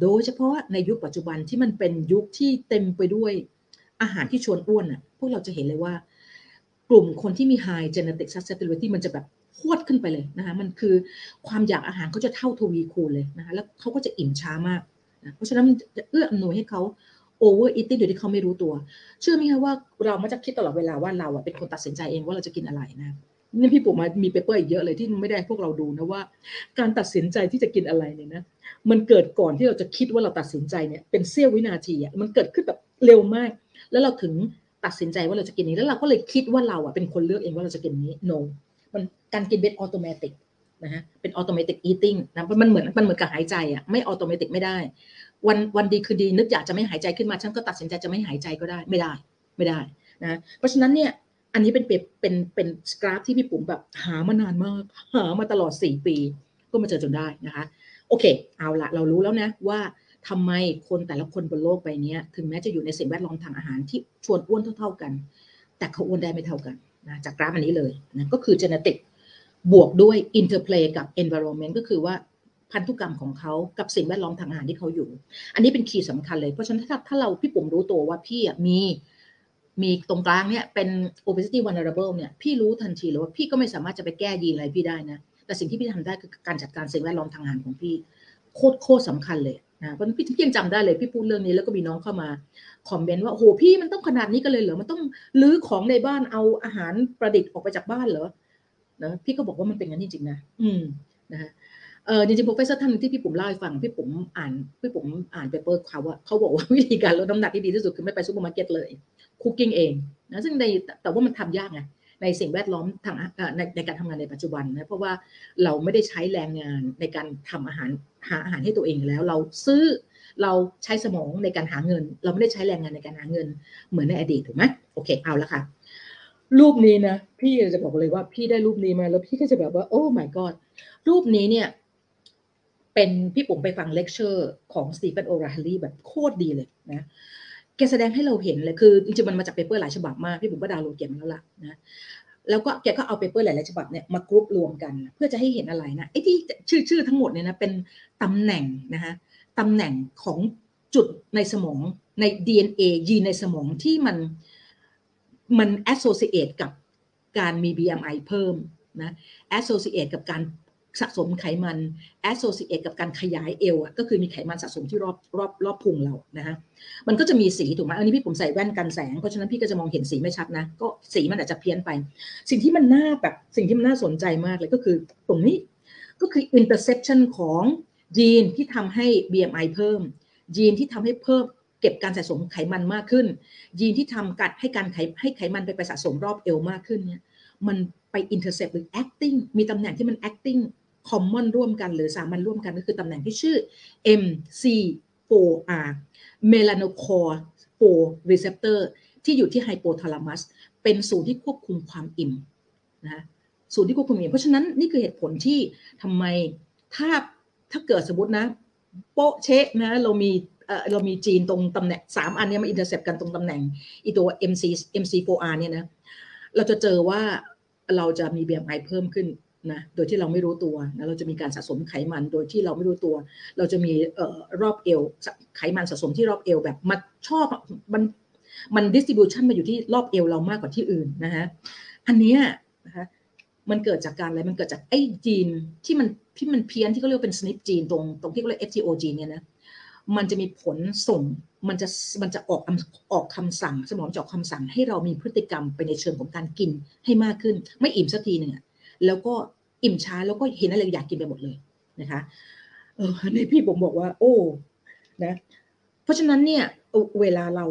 โดยเฉพาะในยุคปัจจุบันที่มันเป็นยุคที่เต็มไปด้วยอาหารที่ชวนอ้วนอ่ะพวกเราจะเห็นเลยว่ากลุ่มคนที่มี high genetic susceptibility มันจะแบบพวดขึ้นไปเลยนะคะมันคือความอยากอาหารเขาจะเท่าทวีคูณเลยนะคะแล้วเขาก็จะอิ่มช้ามากนะเพราะฉะนั้นมันจะเอื้ออำนวยให้เขา over eating โดยที่เขาไม่รู้ตัวเชื่อไหมคะว่าเรามักจะคิดตลอดเวลาว่าเราเป็นคนตัดสินใจเองว่าเราจะกินอะไรนะนี่พี่ปุ๋มมามีเปเปอร์อีกเยอะเลยที่ไม่ได้พวกเราดูนะว่าการตัดสินใจที่จะกินอะไรเนี่ยนะมันเกิดก่อนที่เราจะคิดว่าเราตัดสินใจเนี่ยเป็นเสี้ยววินาทีอ่ะมันเกิดขึ้นแบบเร็วมากแล้วเราถึงตัดสินใจว่าเราจะกินนี้แล้วเราก็เลยคิดว่าเราอ่ะเป็นคนเลือกเองว่าเราจะกินนี้ no มันการกินเป็นออโตเมติกนะฮะเป็นออโตเมติกอีทติ้งนะมันเหมือนกับหายใจอ่ะไม่ออโตเมติกไม่ได้วันดีคือดีนึกอยากจะไม่หายใจขึ้นมาฉันก็ตัดสินใจจะไม่หายใจก็ได้ไม่ได้นะเพราะฉะนั้นเนี่ยอันนี้เป็นสกราฟที่พี่ปุ๋มแบบหามานานมากหามาตลอด4ปีก็มาเจอจนได้นะคะโอเคเอาละเรารู้แล้วนะว่าทำไมคนแต่ละคนบนโลกใบนี้ถึงแม้จะอยู่ในสิ่งแวดล้อมทางอาหารที่ชวนอ้วนเท่าๆกันแต่เขาอ้วนได้ไม่เท่ากันนะจากกราฟอันนี้เลยนะก็คือ genetic บวกด้วย interplay กับ environment ก็คือว่าพันธุกรรมของเขากับสิ่งแวดล้อมทางอาหารที่เขาอยู่อันนี้เป็นคีย์สำคัญเลยเพราะฉะนั้นถ้าเราพี่ปุ๋มรู้ตัวว่าพี่มีตรงกลางเนี่ยเป็น obesity vulnerable เนี่ยพี่รู้ทันทีเลยว่าพี่ก็ไม่สามารถจะไปแก้ยีนอะไรพี่ได้นะแต่สิ่งที่พี่ทำได้คือการจัดการสิ่งแวดล้อมทางอาหารของพี่โคตรสำคัญเลยนะเพราะพี่ยังจำได้เลยพี่พูดเรื่องนี้แล้วก็มีน้องเข้ามาคอมเมนต์ว่าโหพี่มันต้องขนาดนี้กันเลยเหรอมันต้องลื้อของในบ้านเอาอาหารประดิษฐ์ออกไปจากบ้านเหรอนะพี่ก็บอกว่ามันเป็นงั้นจริงๆนะนะฮะจริงๆ professor ท่านที่พี่ปุ๋มเล่าให้ฟังพี่ปุ๋มอ่าน paper เขาว่าเขาบอกว่าวิธีการลดน้ำหนักที่ดีที่สุดคือไม่ไปซุปเปอร์มาร์เก็ตเลยคุกกิ้งเองนะซึ่งแต่ว่ามันทำยากไงในสิ่งแวดล้อมทางในการทำงานในปัจจุบันนะเพราะว่าเราไม่ได้ใช้แรงงานในการทำอาหารหาอาหารให้ตัวเองแล้วเราซื้อเราใช้สมองในการหาเงินเราไม่ได้ใช้แรงงานในการหาเงินเหมือนในอดีตถูกไหมโอเคเอาละค่ะรูปนี้นะพี่จะบอกเลยว่าพี่ได้รูปนี้มาแล้วพี่ก็จะแบบว่าโอ้ my god รูปนี้เนี่ยเป็นพี่ปุ๋มไปฟังเลคเชอร์ของสตีเฟนโอราฮาลีแบบโคตรดีเลยนะแกแสดงให้เราเห็นเลยคือจริงๆมันมาจากเปเปอร์หลายฉบับมากพี่ปุ๋มก็ดาวน์โหลดเก็บมาแล้วล่ะนะแล้วก็แกก็เอาเปเปอร์หลายๆฉบับเนี่ยมากรุ๊ปรวมกันเพื่อจะให้เห็นอะไรนะไอ้ที่ชื่อทั้งหมดเนี่ยนะเป็นตำแหน่งนะคะตำแหน่งของจุดในสมองใน DNA ยีนในสมองที่มัน associate กับการมี BMI เพิ่มนะ associate กับการ สะสมไขมัน associate กับการขยายเอวก็คือมีไขมันสะสมที่รอบพุงเรานะฮะมันก็จะมีสีถูกไหมอันนี้พี่ผมใส่แว่นกันแสงเพราะฉะนั้นพี่ก็จะมองเห็นสีไม่ชัดนะก็สีมันอาจจะเพี้ยนไปสิ่งที่มันน่าสนใจมากเลยก็คือตรงนี้ก็คือ interception ของยีนที่ทำให้ BMI เพิ่มยีนที่ทำให้เพิ่มเก็บการสะสมไขมันมากขึ้นยีนที่ทำกัดให้ไขมันไปสะสมรอบเอวมากขึ้นเนี่ยมันไป intercept หรือ acting มีตำแหน่งที่มัน acting common ร่วมกันหรือสามัญร่วมกันก็คือตำแหน่งที่ชื่อ MC4R melanochore 4 receptor ที่อยู่ที่ไฮโปทาลามัสเป็นศูนย์ที่ควบคุมความอิ่มนะศูนย์ที่ควบคุมอิ่มเพราะฉะนั้นนี่คือเหตุผลที่ทำไมถ้าเกิดสมมตินะโป๊ะเชะนะเรามีจีนตรงตำแหน่ง3อันนี้มา intercept กันตรงตำแหน่งอีตัว MC4R เนี่ยนะเราจะเจอว่าเราจะมี BMI เพิ่มขึ้นนะโดยที่เราไม่รู้ตัวนะเราจะมีการสะสมไขมันโดยที่เราไม่รู้ตัวเราจะมีรอบเอวไขมันสะสมที่รอบเอวแบบมันชอบมัน distribution มาอยู่ที่รอบเอวเรามากกว่าที่อื่นนะฮะอันเนี้ยนะคะมันเกิดจากการอะไรมันเกิดจากไอ้จีนที่มันเพี้ยนที่เขาเรียกเป็น SNP จีนตรงที่เขาเรียก FTO จีนเนี่ยนะมันจะมีผลส่งมันจะออกคำสั่งสมองจะออกคำสั่งให้เรามีพฤติกรรมไปในเชิงของการกินให้มากขึ้นไม่อิ่มสักทีหนึ่งแล้วก็อิ่มช้าแล้วก็เห็นอะไรอยากกินไปหมดเลยนะคะในพี่ผมบอกว่าโอ้นะเพราะฉะนั้นเนี่ยเวลาเรา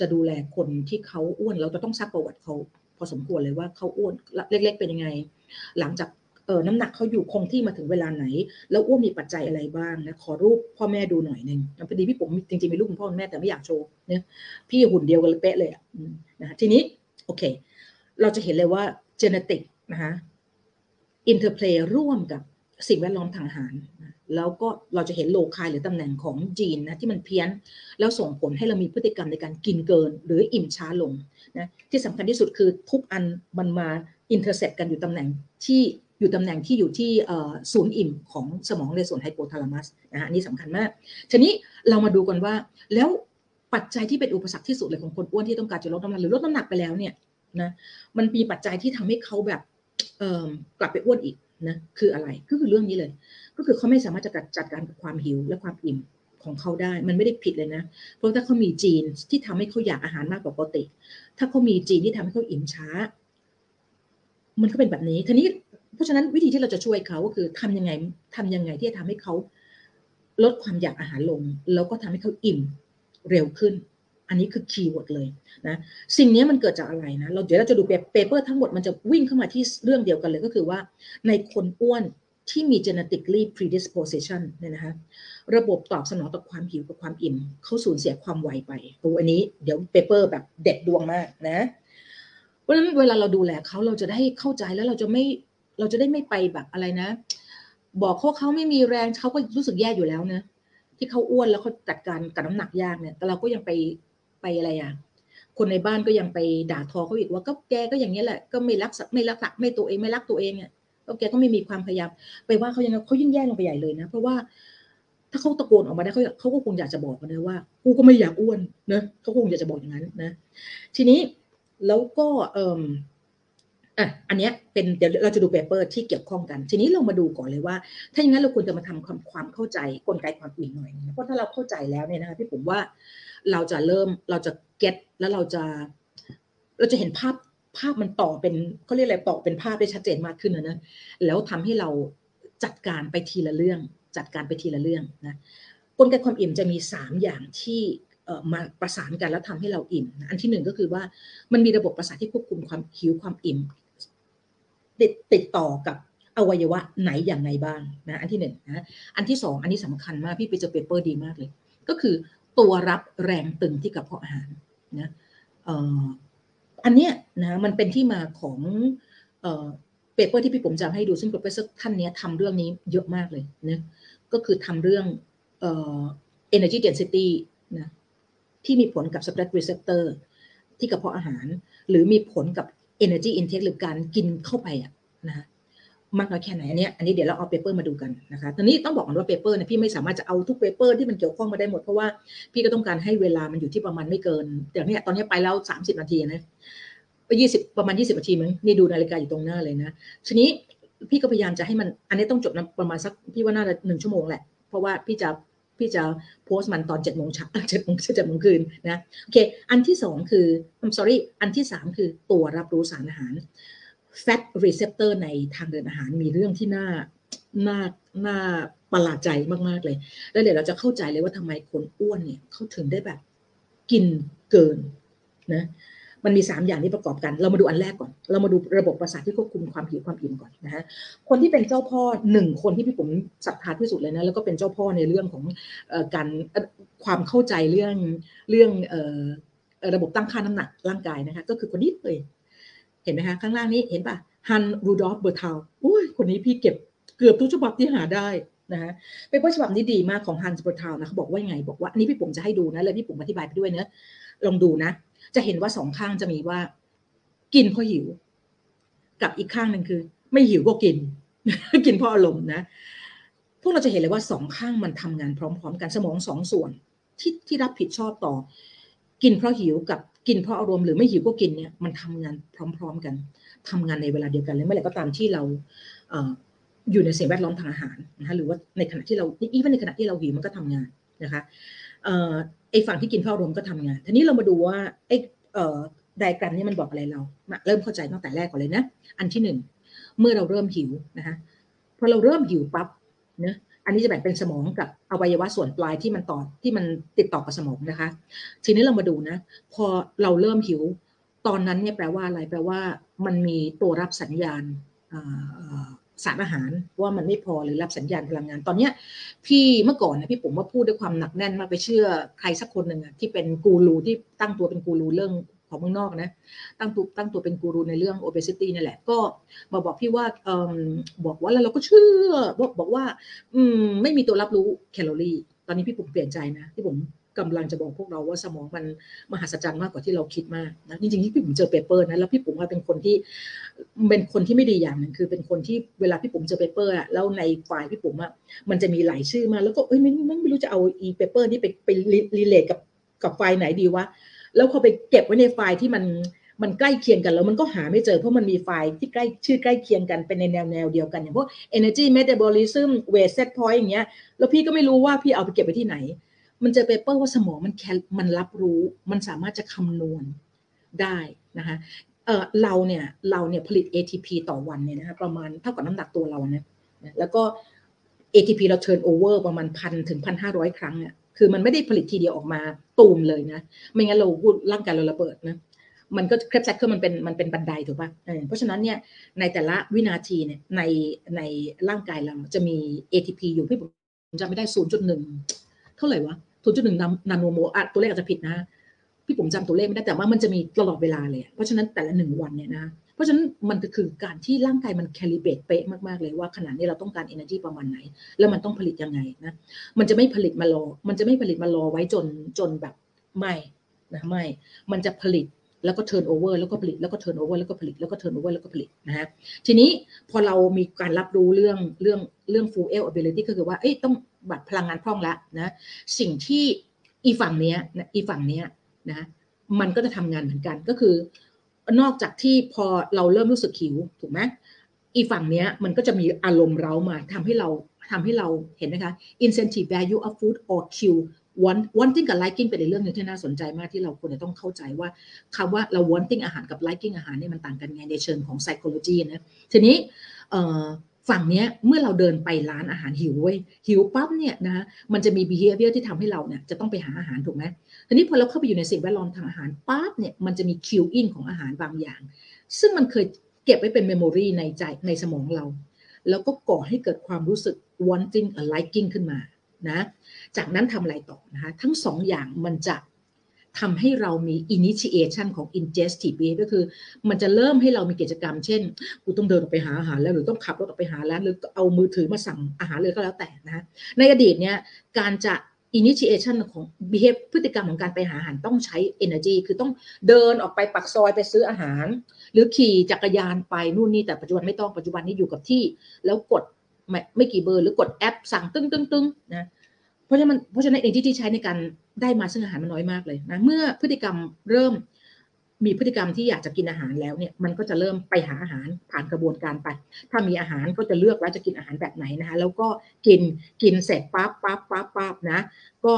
จะดูแลคนที่เขาอ้วนเราจะต้องซักประวัติเขาพอสมควรเลยว่าเขาอ้วนเล็กๆเป็นยังไงหลังจากน้ำหนักเขาอยู่คงที่มาถึงเวลาไหนแล้วอ้วนมีปัจจัยอะไรบ้างนะขอรูปพ่อแม่ดูหน่อยนึงพอดีพี่ผมจริงๆมีรูปคุณพ่อคุณแม่แต่ไม่อยากโชว์เนี่ยพี่หุ่นเดียวกันเป๊ะเลยนะคะทีนี้โอเคเราจะเห็นเลยว่า genetic นะคะอินเตอร์เพลย์ร่วมกับสิ่งแวดล้อมทางอาหารแล้วก็เราจะเห็นโลคายหรือตำแหน่งของจีนนะที่มันเพี้ยนแล้วส่งผลให้เรามีพฤติกรรมในการกินเกินหรืออิ่มช้าลงนะที่สำคัญที่สุดคือทุกอันมันมาอินเตอร์เซ็ปต์กันอยู่ตำแหน่งที่อยู่ที่ศูนย์อิ่มของสมองในส่วนไฮโปทาลามัสนะฮะนี่สำคัญมากทีนี้เรามาดูกันว่าแล้วปัจจัยที่เป็นอุปสรรคที่สุดเลยของคนอ้วนที่ต้องการจะลดน้ำหนักหรือลดน้ำหนักไปแล้วเนี่ยนะมันมีปัจจัยที่ทำให้เขาแบบกลับไปอ้วนอีกนะคืออะไรก็คือเรื่องนี้เลยก็คือเขาไม่สามารถจะจัดการกับความหิวและความอิ่มของเขาได้มันไม่ได้ผิดเลยนะเพราะถ้าเขามีจีนที่ทำให้เขาอยากอาหารมากกว่าปกติถ้าเขามีจีนที่ทำให้เขาอิ่มช้ามันก็เป็นแบบนี้ทีนี้เพราะฉะนั้นวิธีที่เราจะช่วยเขาก็คือทำยังไงที่จะทำให้เขาลดความอยากอาหารลงแล้วก็ทำให้เขาอิ่มเร็วขึ้นอันนี้คือคีย์เวิร์ดเลยนะสิ่งนี้มันเกิดจากอะไรนะเดี๋ยวเราจะดูเปเปอร์ทั้งหมดมันจะวิ่งเข้ามาที่เรื่องเดียวกันเลยก็คือว่าในคนอ้วนที่มี genetically predisposition เนี่ยนะคะระบบตอบสนองต่อความหิวกับความอิ่มเขาสูญเสียความไวไปตัวอันนี้เดี๋ยวเปเปอร์แบบเด็ดดวงมากนะเพราะฉะนั้นเวลาเราดูแลเขาเราจะได้เข้าใจแล้วเราจะได้ไม่ไปแบบอะไรนะบอกเขาไม่มีแรงเขาก็รู้สึกแย่อยู่แล้วนะที่เขาอ้วนแล้วเขาจัดการกับน้ำหนักยากเนี่ยแต่เราก็ยังไปอะไรอ่ะคนในบ้านก็ยังไปด่าทอเขาอีกว่าก็แกก็อย่างนี้แหละก็ไม่รักไม่ตัวเองไม่รักตัวเองเนี่ยก็แกก็ไม่มีความพยายามไปว่าเขายังเขายิ่งแย่ลงไปใหญ่เลยนะเพราะว่าถ้าเขาตะโกนออกมาได้เขาก็คงอยากจะบอกกันเลยว่ากูก็ไม่อยากอ้วนนะเขาคงอยากจะบอกอย่างนั้นนะทีนี้แล้วก็อันนี้เป็นเดี๋ยวเราจะดูเปเปอร์ที่เกี่ยวข้องกันทีนี้เรามาดูก่อนเลยว่าถ้าอย่างนั้นเราควรจะมาทำความเข้าใจกลไกความอิ่มหน่อยเพราะถ้าเราเข้าใจแล้วเนี่ยนะคะพี่ผมว่าเราจะเก็ตแล้วเราจะเห็นภาพมันต่อเป็นเขาเรียกอะไรต่อเป็นภาพได้ชัดเจนมากขึ้นนะแล้วทำให้เราจัดการไปทีละเรื่องนะกลไกความอิ่มจะมี3อย่างที่มาประสานกันแล้วทำให้เราอิ่มอันที่หนึ่งก็คือว่ามันมีระบบประสาทที่ควบคุมความหิวความอิ่มติดต่อกับอวัยวะไหนอย่างไรบ้างนะอันที่หนึ่งนะอันที่2อันนี้สำคัญมากพี่ไปเจอเปเปอร์ดีมากเลยก็คือตัวรับแรงตึงที่กระเพาะอาหารนะอันเนี้ยนะมันเป็นที่มาของเปเปอร์ที่พี่ผมจะให้ดูซึ่งโปรเฟสเซอร์ท่านเนี้ยทำเรื่องนี้เยอะมากเลยนะก็คือทำเรื่องenergy density นะที่มีผลกับ stress receptor ที่กระเพาะอาหารหรือมีผลกับ energy intake หรือการกินเข้าไปอ่ะนะมากน้อยแค่ไหนอันนี้เดี๋ยวเราเอาเปเปอร์มาดูกันนะคะตอนนี้ต้องบอกก่อนว่าเปเปอร์เนี่ยพี่ไม่สามารถจะเอาทุกเปเปอร์ที่มันเกี่ยวข้องมาได้หมดเพราะว่าพี่ก็ต้องการให้เวลามันอยู่ที่ประมาณไม่เกินแต่เนี่ยตอนนี้ไปแล้ว30 นาทีนะประมาณ20 นาทีมั้งนี่ดูนาฬิกาอยู่ตรงหน้าเลยนะทีนี้ พี่ก็พยายามจะให้มันอันนี้ต้องจบนะประมาณสักพี่ว่าน่าจะ1ชั่วโมงแหละเพราะว่าพี่จะโพสต์มันตอน 7:00 น. 7:00 น. นะโอเคอันที่2คือ I'm sorry อันที่3คือตัวรับรู้สารอาหาร Fat Receptor ในทางเดินอาหารมีเรื่องที่น่าประหลาดใจมากๆเลยแล้วเดี๋ยวเราจะเข้าใจเลยว่าทำไมคนอ้วนเนี่ยเขาถึงได้แบบกินเกินนะมันมี3อย่างที่ประกอบกันเรามาดูอันแรกก่อนเรามาดูระบบประสาทที่ควบคุมความหิวความอิ่มก่อนนะฮะคนที่เป็นเจ้าพ่อ1คนที่พี่ผมศรัทธาที่สุดเลยนะแล้วก็เป็นเจ้าพ่อในเรื่องของการความเข้าใจเรื่องระบบตั้งค่าน้ำหนักร่างกายนะคะก็คือคนนี้เลยเห็นไหมคะข้างล่างนี้เห็นป่ะฮันรูดอฟเบอร์เทลอุ้ยคนนี้พี่เก็บเกือบทุกฉบับที่หาได้นะฮะเปเปอร์ฉบับนี้ดีมากของฮันรูดอฟเบอร์เทลนะเขาบอกว่าไงบอกว่าอันนี้พี่ผมจะให้ดูนะเลยพี่ผมอธิบายไปด้วยเนอะลองดูนะจะเห็นว่า2ข้างจะมีว่ากินเพราะหิวกับอีกข้างหนึ่งคือไม่หิวก็กิน กินเพราะอารมณ์นะพวกเราจะเห็นเลยว่า2ข้างมันทำงานพร้อมๆกันสมอง2ส่วนที่รับผิดชอบต่อกินเพราะหิวกับกินเพราะอารมณ์หรือไม่หิวก็กินเนี่ยมันทำงานพร้อมๆกันทำงานในเวลาเดียวกันและเมื่อไหร่ก็ตามที่เราอยู่ในสิ่งแวดล้อมทางอาหารนะคะหรือว่าในขณะที่เราในขณะที่เราหิวมันก็ทำงานนะคะไอ้ฝั่งที่กินข้าวรวมก็ทำงานทีนี้เรามาดูว่าไอ้ไดอะแกรมนี่มันบอกอะไรเราเริ่มเข้าใจตั้งแต่แรกก่อนเลยนะอันที่หนึ่งเมื่อเราเริ่มหิวนะคะพอเราเริ่มหิวปั๊บนะอันนี้จะแบ่งเป็นสมองกับอวัยวะส่วนปลายที่มันติดต่อกับสมองนะคะทีนี้เรามาดูนะพอเราเริ่มหิวตอนนั้นเนี่ยแปลว่าอะไรแปลว่ามันมีตัวรับสัญญาณสารอาหารว่ามันไม่พอหรือรับสัญญาณพลังงานตอนเนี้ยพี่เมื่อก่อนนะพี่ผมว่าพูดด้วยความหนักแน่นมากไปเชื่อใครสักคนหนึ่งอะที่เป็นกูรูที่ตั้งตัวเป็นกูรูเรื่องของเมืองนอกนะตั้งตัวเป็นกูรูในเรื่อง obesity นั่นแหละก็มาบอกพี่ว่าบอกว่าแล้วเราก็เชื่อบอกว่าไม่มีตัวรับรู้แคลอรี่ตอนนี้พี่ผมเปลี่ยนใจนะที่ผมกำลังจะบอกพวกเราว่าสมองมันมหัศจรรย์มากกว่าที่เราคิดมากนะจริงๆที่พี่ผมเจอเปเปอร์นะแล้วพี่ผมว่าเป็นคนที่ไม่ดีอย่างนึงคือเป็นคนที่เวลาพี่ผมเจอเปเปอร์อะแล้วในไฟล์พี่ผมอะมันจะมีหลายชื่อมาแล้วก็เอ้ยไม่รู้จะเอาอีเปเปอร์นี่ไปรีเลทกับไฟล์ไหนดีวะแล้วพอไปเก็บไว้ในไฟล์ที่มันใกล้เคียงกันแล้วมันก็หาไม่เจอเพราะมันมีไฟล์ที่ใกล้ชื่อใกล้เคียงกันเป็นในแนวเดียวกันอย่างพวก energy metabolism weight set point อย่างเงี้ยแล้วพี่ก็ไม่รู้ว่าพี่เอาไปเก็บไว้ที่ไหนมันเจอเปเปอร์ว่าสมองมันรับรู้มันสามารถจะคำนวณได้นะคะเราเนี่ยผลิต ATP ต่อวันเนี่ยนะคะประมาณเท่ากับน้ำหนักตัวเราเนี่ยแล้วก็ ATP เรา turnover ประมาณ 1,000 ถึง 1,500 ครั้งเนี่ยคือมันไม่ได้ผลิตทีเดียวออกมาตูมเลยนะไม่งั้นเราร่างกายเราระเบิดนะมันก็แคปแซคคือมันเป็นบันไดถูกป่ะเพราะฉะนั้นเนี่ยในแต่ละวินาทีเนี่ยในร่างกายเราจะมี ATP อยู่พี่ผมจำไม่ได้ 0.1เท่าไหร่วะ 0.1 นาโนโมลตัวเลขอาจจะผิดนะพี่ผมจำตัวเลขไม่ได้แต่ว่ามันจะมีตลอดเวลาเลยเพราะฉะนั้นแต่ละ1วันเนี่ยนะเพราะฉะนั้นมันก็คือการที่ร่างกายมันแคลิเบรตเป๊ะมากๆเลยว่าขนาดนี้เราต้องการ energy ประมาณไหนแล้วมันต้องผลิตยังไงนะมันจะไม่ผลิตมารอไว้จนแบบไม่นะไม่มันจะผลิตแล้วก็ turnover แล้วก็ผลิตแล้วก็ turnover แล้วก็ผลิตแล้วก็ turnover แล้วก็ผลิตนะฮะทีนี้พอเรามีการรับรู้เรื่อง fuel ability ก็คือว่าเอ้ยต้องบัตรพลังงานพร่องแล้วนะสิ่งที่อีฝั่งเนี้ยนะมันก็จะทำงานเหมือนกันก็คือนอกจากที่พอเราเริ่มรู้สึกหิวถูกไหมอีฝั่งเนี้ยมันก็จะมีอารมณ์เร้ามาทำให้เราเห็นนะคะ incentive value of food or cue wanting กับ liking เป็นเรื่องนึงที่น่าสนใจมากที่เราควรจะต้องเข้าใจว่าคำว่าเรา wanting อาหารกับ liking อาหารเนี่ยมันต่างกันไงในเชิงของ psychology นะทีนี้ฝั่งเนี้ยเมื่อเราเดินไปร้านอาหารหิวปั๊บเนี่ยนะมันจะมี behavior ที่ทำให้เราเนี่ยจะต้องไปหาอาหารถูกไหมทีนี้พอเราเข้าไปอยู่ในสิ่งแวดล้อมทางอาหารปั๊บเนี่ยมันจะมี cueing ของอาหารบางอย่างซึ่งมันเคยเก็บไว้เป็น memory ในใจในสมองเราแล้วก็ก่อให้เกิดความรู้สึก wanting or liking ขึ้นมานะจากนั้นทำอะไรต่อนะคะทั้ง2อย่างมันจะทำให้เรามี initiation ของ ingestive behavior ก็คือมันจะเริ่มให้เรามีกิจกรรมเช่นกูต้องเดินออกไปหาอาหารแล้วหรือต้องขับรถออกไปหาร้านหรือเอามือถือมาสั่งอาหารเลยก็แล้วแต่นะในอดีตเนี่ยการจะ initiation ของ behavior พฤติกรรมของการไปหาอาหารต้องใช้ energy คือต้องเดินออกไปปากซอยไปซื้ออาหารหรือขี่จักรยานไปนู่นนี่แต่ปัจจุบันไม่ต้องปัจจุบันนี้อยู่กับที่แล้วกดไม่กี่เบอร์หรือกดแอปสั่งตึ้งๆนะเพราะฉะนั้นเองที่ใช้ในการได้มาซึ่งอาหารมันน้อยมากเลยนะเมื่อพฤติกรรมเริ่ม มีพฤติกรรมที่อยากจะกินอาหารแล้วเนี่ยมันก็จะเริ่มไปหาอาหารผ่านกระบวนการไปถ้ามีอาหารก็จะเลือกว่าจะกินอาหารแบบไหนนะคะแล้วก็กินเสร็จปั๊บนะก็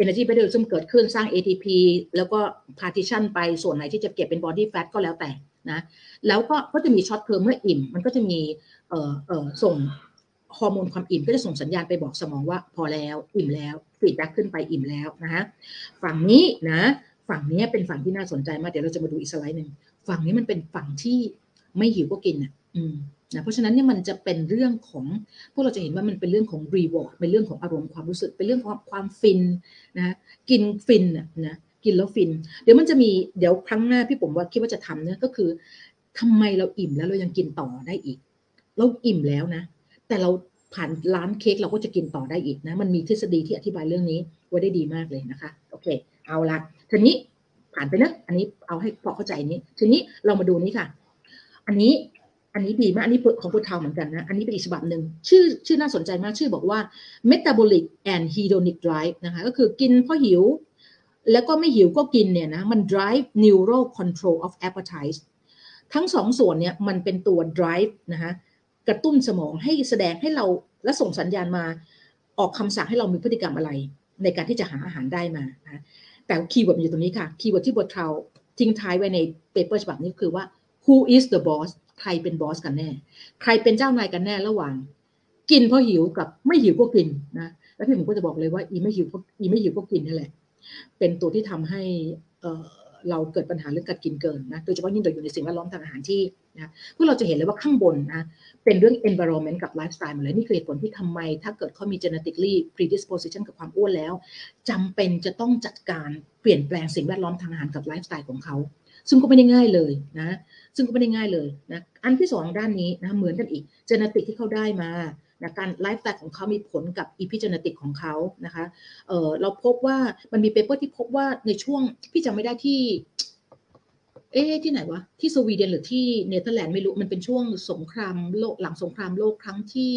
energy metabolism เกิดขึ้นสร้าง ATP แล้วก็ partition ไปส่วนไหนที่จะเก็บเป็น body fat ก็แล้วแต่นะแล้วก็จะมี short term เมื่ออิ่มมันก็จะมีส่งฮอร์โมนความอิ่มก็จะส่งสัญญาณไปบอกสมองว่าพอแล้วอิ่มแล้วฟีดแบ็กขึ้นไปอิ่มแล้วนะฮะฝั่งนี้นะฝั่งนี้เป็นฝั่งที่น่าสนใจมากเดี๋ยวเราจะมาดูอีกสไลด์หนึ่งฝั่งนี้มันเป็นฝั่งที่ไม่หิวก็กินอ่ะนะเพราะฉะนั้นเนี่ยมันจะเป็นเรื่องของพวกเราจะเห็นว่ามันเป็นเรื่องของรีวอร์ดเป็นเรื่องของอารมณ์ความรู้สึกเป็นเรื่องของความฟินนะกินฟินนะกินแล้วฟินเดี๋ยวมันจะมีเดี๋ยวครั้งหน้าพี่ผมว่าคิดว่าจะทำเนี่ยก็คือทำไมเราอิ่มแล้วเรายังกินต่อได้อีกเราอิ่มแล้วนะแต่เราผ่านร้านเค้กเราก็จะกินต่อได้อีกนะมันมีทฤษฎีที่อธิบายเรื่องนี้ไว้ได้ดีมากเลยนะคะโอเคเอาละทีนี้ผ่านไปนะอันนี้เอาให้พอเข้าใจนี้ทีนี้เรามาดูนี้ค่ะอันนี้ดีมากอันนี้ของคุณเทาเหมือนกันนะอันนี้เป็นอีกฉบับหนึ่งชื่อน่าสนใจมากชื่อบอกว่า metabolic and hedonic drive นะคะก็คือกินเพราะหิวแล้วก็ไม่หิวก็กินเนี่ยนะมัน drive neural control of appetite ทั้งสองส่วนเนี่ยมันเป็นตัว drive นะคะกระตุ้นสมองให้แสดงให้เราและส่งสัญญาณมาออกคำสั่งให้เรามีพฤติกรรมอะไรในการที่จะหาอาหารได้มานะแต่คีย์เวิร์ดอยู่ตรงนี้ค่ะคีย์เวิร์ดที่บทเราทิ้งท้ายไว้ในเปเปอร์ฉบับนี้คือว่า who is the boss ใครเป็นบอสกันแน่ใครเป็นเจ้านายกันแน่ระหว่างกินเพราะหิวกับไม่หิวก็กินนะแล้วพี่ผมก็จะบอกเลยว่าอีไม่หิวก็กินนั่นแหละเป็นตัวที่ทำให้เราเกิดปัญหาเรื่องการกินเกินนะโดยเฉพาะยิ่งเราอยู่ในสิ่งแวดล้อมทางอาหารที่นะพวกเราจะเห็นเลยว่าข้างบนนะเป็นเรื่อง environment กับ lifestyle หมดเลยนี่คือเหตุผลที่ทำไมถ้าเกิดเขามี genetically predisposition กับความอ้วนแล้วจำเป็นจะต้องจัดการเปลี่ยนแปลงสิ่งแวดล้อมทางอาหารกับ lifestyle ของเขาซึ่งก็ไม่ได้ง่ายเลยนะอันที่สองด้านนี้นะเหมือนกันอีก genetic ที่เขาได้มานะการไลฟ์สไตล์ของเขามีผลกับ epigenetic ของเขานะคะเราพบว่ามันมีเปเปอร์ที่พบว่าในช่วงพี่จำไม่ได้ที่ที่ไหนวะที่สวีเดนหรือที่เนเธอร์แลนด์ไม่รู้มันเป็นช่วงสงครามโลกหลังสงครามโลกครั้งที่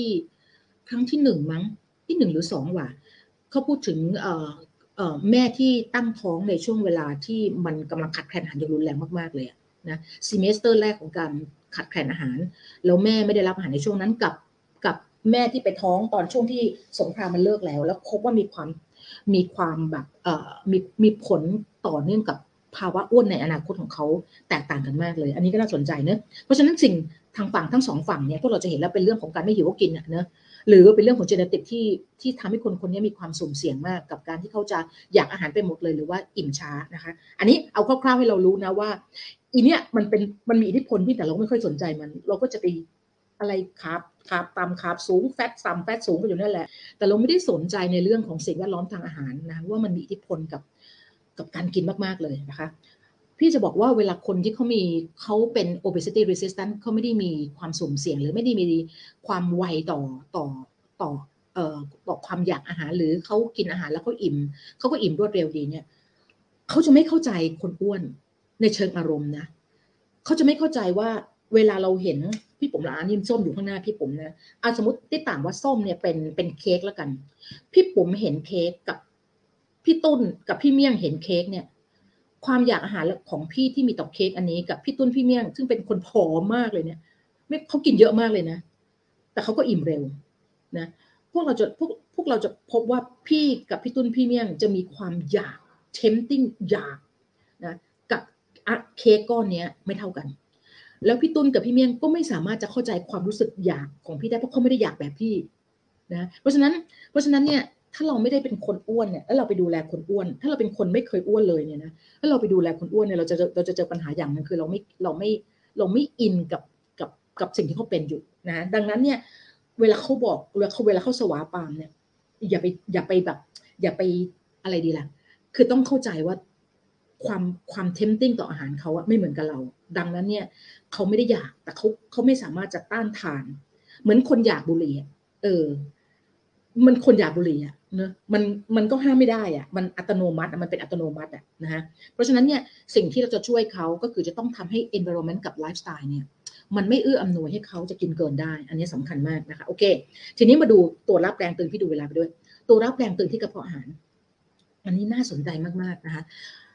หนึ่งมั้งที่หนึ่งหรือสองว่ะเขาพูดถึงแม่ที่ตั้งท้องในช่วงเวลาที่มันกำลังขาดแคลนอาหารอย่างรุนแรงมากๆเลยนะซีเมสเตอร์แรกของการขาดแคลนอาหารแล้วแม่ไม่ได้รับอาหารในช่วงนั้นกับแม่ที่ไปท้องตอนช่วงที่สงครามมันเลิกแล้วแล้วพบว่ามีความแบบมีผลต่อเนื่องกับภาวะอ้วนในอนาคตของเขาแตกต่างกันมากเลยอันนี้ก็น่าสนใจเนอะเพราะฉะนั้นสิ่งทางฝั่งทั้งสองฝั่งเนี่ยพวกเราจะเห็นแล้วเป็นเรื่องของการไม่หิวก็กินเนอะหรือเป็นเรื่องของเจเนติกที่ทำให้คนๆนี้มีความสุ่มเสี่ยงมากกับการที่เขาจะอยากอาหารไปหมดเลยหรือว่าอิ่มช้านะคะอันนี้เอาคร่าวๆให้เรารู้นะว่าอีเนี่ยมันมีอิทธิพลที่แต่เราไม่ค่อยสนใจมันเราก็จะไปอะไรคาร์บต่ำคาร์บสูงแฟตต่ำแฟตสูงก็อยู่นั่นแหละแต่เราไม่ได้สนใจในเรื่องของสิ่งแวดล้อมทางอาหารนะว่ามันมีอิทธิพลกับการกินมากๆเลยนะคะพี่จะบอกว่าเวลาคนที่เขาเป็น obesity resistant เขาไม่ได้มีความสุ่มเสี่ยงหรือไม่ได้มีความไวต่อความอยากอาหารหรือเขากินอาหารแล้วเขาก็อิ่มรวดเร็วดีเนี่ยเขาจะไม่เข้าใจคนอ้วนในเชิงอารมณ์นะเขาจะไม่เข้าใจว่าเวลาเราเห็นพี่ผมร้านยิ้มส้มอยู่ข้างหน้าพี่ผมนะสมมติที่ต่างว่าส้มเนี่ยเป็นเค้กแล้วกันพี่ผมเห็นเค้กกับพี่ตุ้นกับพี่เมี่ยงเห็นเค้กเนี่ยความอยากอาหารของพี่ที่มีต่อเค้กอันนี้กับพี่ตุ้นพี่เมี่ยงซึ่งเป็นคนผอมมากเลยเนี่ยเขากินเยอะมากเลยนะแต่เขาก็อิ่มเร็วนะพวกเราจะพบว่าพี่กับพี่ตุ้นพี่เมี่ยงจะมีความอยาก tempting อยากนะกับเค้กก้อนเนี้ยไม่เท่ากันแล้วพี่ตุ้นกับพี่เมี่ยงก็ไม่สามารถจะเข้าใจความรู้สึกอยากของพี่ได้เพราะเขาไม่ได้อยากแบบพี่นะเพราะฉะนั้นเนี่ยถ้าเราไม่ได้เป็นคนอ้วนเนี่ยแล้วเราไปดูแลคนอ้วนถ้าเราเป็นคนไม่เคยอ้วนเลยเนี่ยนะถ้าเราไปดูแลคนอ้วนเนี่ยเราจะเจอปัญหาอย่างนึงคือเราไม่อินกับสิ่งที่เขาเป็นอยู่นะดังนั้นเนี่ยเวลาเขาสวาปามเนี่ยอย่าไปแบบอย่าไปอะไรดีล่ะคือต้องเข้าใจว่าความ tempting ต่ออาหารเขาอะไม่เหมือนกับเราดังนั้นเนี่ยเขาไม่ได้อยากแต่เขาไม่สามารถจะต้านทานเหมือนคนอยากบุหรี่มันคนอยากบุหรี่อะเนอะมันก็ห้ามไม่ได้อะมันอัตโนมัติมันเป็นอัตโนมัติอะนะฮะเพราะฉะนั้นเนี่ยสิ่งที่เราจะช่วยเขาก็คือจะต้องทำให้ environment กับ lifestyle เนี่ยมันไม่เอื้ออำนวยให้เขาจะกินเกินได้อันนี้สำคัญมากนะคะโอเคทีนี้มาดูตัวรับแรงตึงที่ดูเวลาไปด้วยตัวรับแรงตึงที่กระเพาะอาหารอันนี้น่าสนใจมากๆนะคะ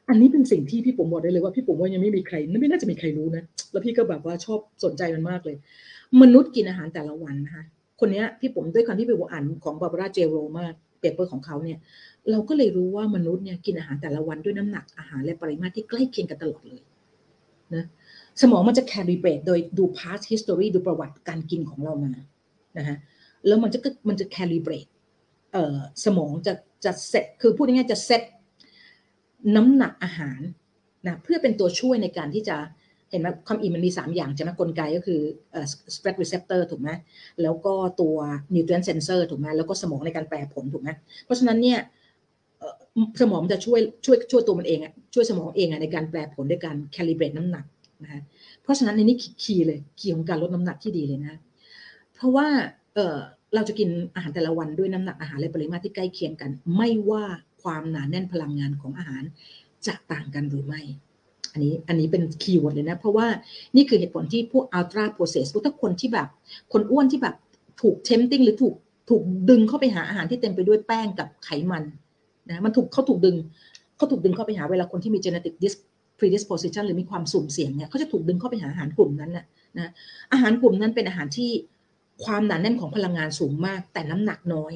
อันนี้เป็นสิ่งที่พี่ปุ๋มบอกได้เลยว่าพี่ปุ๋มว่ายังไม่มีใครไม่น่าจะมีใครรู้นะแล้วพี่ก็แบบว่าชอบสนใจมันมากเลยมนุษย์กินอาหารแต่ละวันนะคะคนนี้พี่ปุ๋มด้วยความที่พี่ปุ๋มอ่านของ Barbara J. Rolls มากเปเปอร์ของเขาเนี่ยเราก็เลยรู้ว่ามนุษย์เนี่ยกินอาหารแต่ละวันด้วยน้ำหนักอาหารและปริมาตรที่ใกล้เคียงกันตลอดเลยนะสมองมันจะแคลิเบรตโดยดู past history ดูประวัติการกินของเรามานะฮะแล้วมันจะแคลิเบรตสมองจะเซตคือพูดง่ายๆจะเซตน้ำหนักอาหารนะเพื่อเป็นตัวช่วยในการที่จะเห็นไหมความอิ่มมันมี3อย่างใช่ไหมกลไกก็คือspread receptor ถูกไหมแล้วก็ตัว nutrient sensor ถูกไหมแล้วก็สมองในการแปลผลถูกไหมเพราะฉะนั้นเนี่ยสมองมันจะช่วยตัวมันเองอ่ะช่วยสมองเองอ่ะในการแปลผลด้วยการ calibrate น้ำหนักนะฮะเพราะฉะนั้นในนี้คีย์เลยคีย์ของการลดน้ำหนักที่ดีเลยนะเพราะว่าเราจะกินอาหารแต่ละวันด้วยน้ำหนักอาหารและปริมาตรที่ใกล้เคียงกันไม่ว่าความหนาแน่นพลังงานของอาหารจะต่างกันหรือไม่อันนี้เป็นคีย์เวิร์ดเลยนะเพราะว่านี่คือเหตุผลที่พวกอัลตราโปรเซสพวกถ้าคนที่แบบคนอ้วนที่แบบถูกเทมติ้งหรือถูกดึงเข้าไปหาอาหารที่เต็มไปด้วยแป้งกับไขมันนะมันเขาถูกดึงเข้าไปหาเวลาคนที่มี genetic predisposition หรือมีความสุ่มเสี่ยงเนี่ยเขาจะถูกดึงเข้าไปหาอาหารกลุ่มนั้นน่ะนะอาหารกลุ่มนั้นเป็นอาหารที่ความหนาแน่นของพลังงานสูงมากแต่น้ำหนักน้อย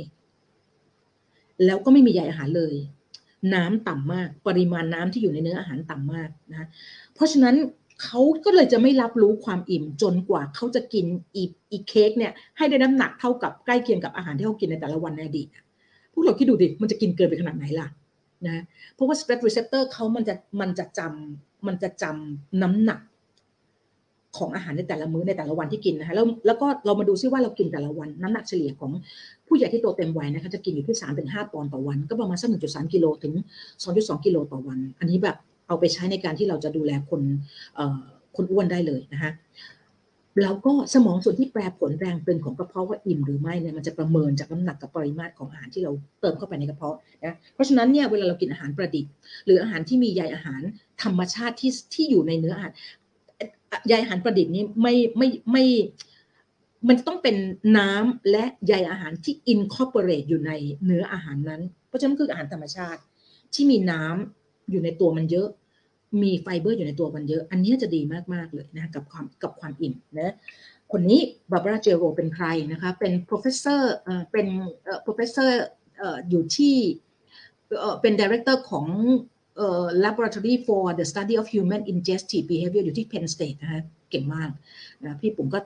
แล้วก็ไม่มีใยอาหารเลยน้ำต่ำมากปริมาณน้ำที่อยู่ในเนื้ออาหารต่ำมากนะเพราะฉะนั้นเขาก็เลยจะไม่รับรู้ความอิ่มจนกว่าเขาจะกินอีเค้กเนี่ยให้ได้น้ำหนักเท่ากับใกล้เคียงกับอาหารที่เขากินในแต่ละวันในอดีตพวกเราคิดดูดิมันจะกินเกินไปขนาดไหนล่ะนะเพราะว่า spread receptor เขามันจะจำน้ำหนักของอาหารในแต่ละมื้อในแต่ละวันที่กินนะคะแล้วก็เรามาดูซิว่าเรากินแต่ละวันน้ำหนักเฉลี่ยของผู้ใหญ่ที่โตเต็มวัยนะคะจะกินอยู่ที่ 3-5 ปอนด์ต่อวันก็ประมาณสัก 1.3 กิโลถึง 2.2 กิโลต่อวันอันนี้แบบเอาไปใช้ในการที่เราจะดูแลคนอ้วนได้เลยนะคะแล้วก็สมองส่วนที่แปรผลแรงตึงของกระเพาะว่าอิ่มหรือไม่เนี่ยมันจะประเมินจากน้ำหนักกับปริมาตรของอาหารที่เราเติมเข้าไปในกระเพาะนะเพราะฉะนั้นเนี่ยเวลาเรากินอาหารประดิษฐ์หรืออาหารที่มีใยอาหารธรรมชาติที่อยู่ในเนื้ออาหารใยอาหารประดิษฐ์นี้ไม่มันต้องเป็นน้ำและใยอาหารที่ incorporate อยู่ในเนื้ออาหารนั้นเพราะฉะนั้นคืออาหารธรรมชาติที่มีน้ำอยู่ในตัวมันเยอะมีไฟเบอร์อยู่ในตัวมันเยอะอันนี้จะดีมากๆเลยนะกับความอิ่มนะคนนี้บาร์บาร่า เจโรลส์เป็นใครนะคะเป็น professor อยู่ที่เป็น director ของLaboratory for the Study of Human Ingestive Behavior อยู่ที่ Penn State นะฮะเก่งมากนะพี่ผมก็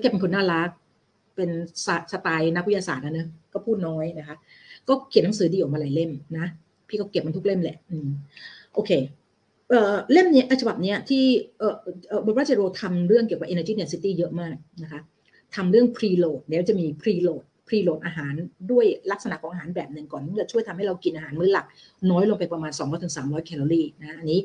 แกเป็นคนน่ารักเป็นสไตล์นักวิทยาศาสตร์นะก็พูดน้อยนะคะก็เขียนหนังสือดีออกมาหลายเล่มนะพี่ก็เก็บมันทุกเล่มแหละโอเคเล่มนี้ฉบับนี้ที่บาร์บาร่า เจโรลส์ทำเรื่องเกี่ยวกับ Energy Density เยอะมากนะคะทำเรื่อง Preload เดี๋ยวจะมี Preload อาหารด้วยลักษณะของอาหารแบบหนึ่งก่อนที่จะช่วยทำให้เรากินอาหารมื้อหลักน้อยลงไปประมาณ 200-300 แคลอรี่นะอันนี้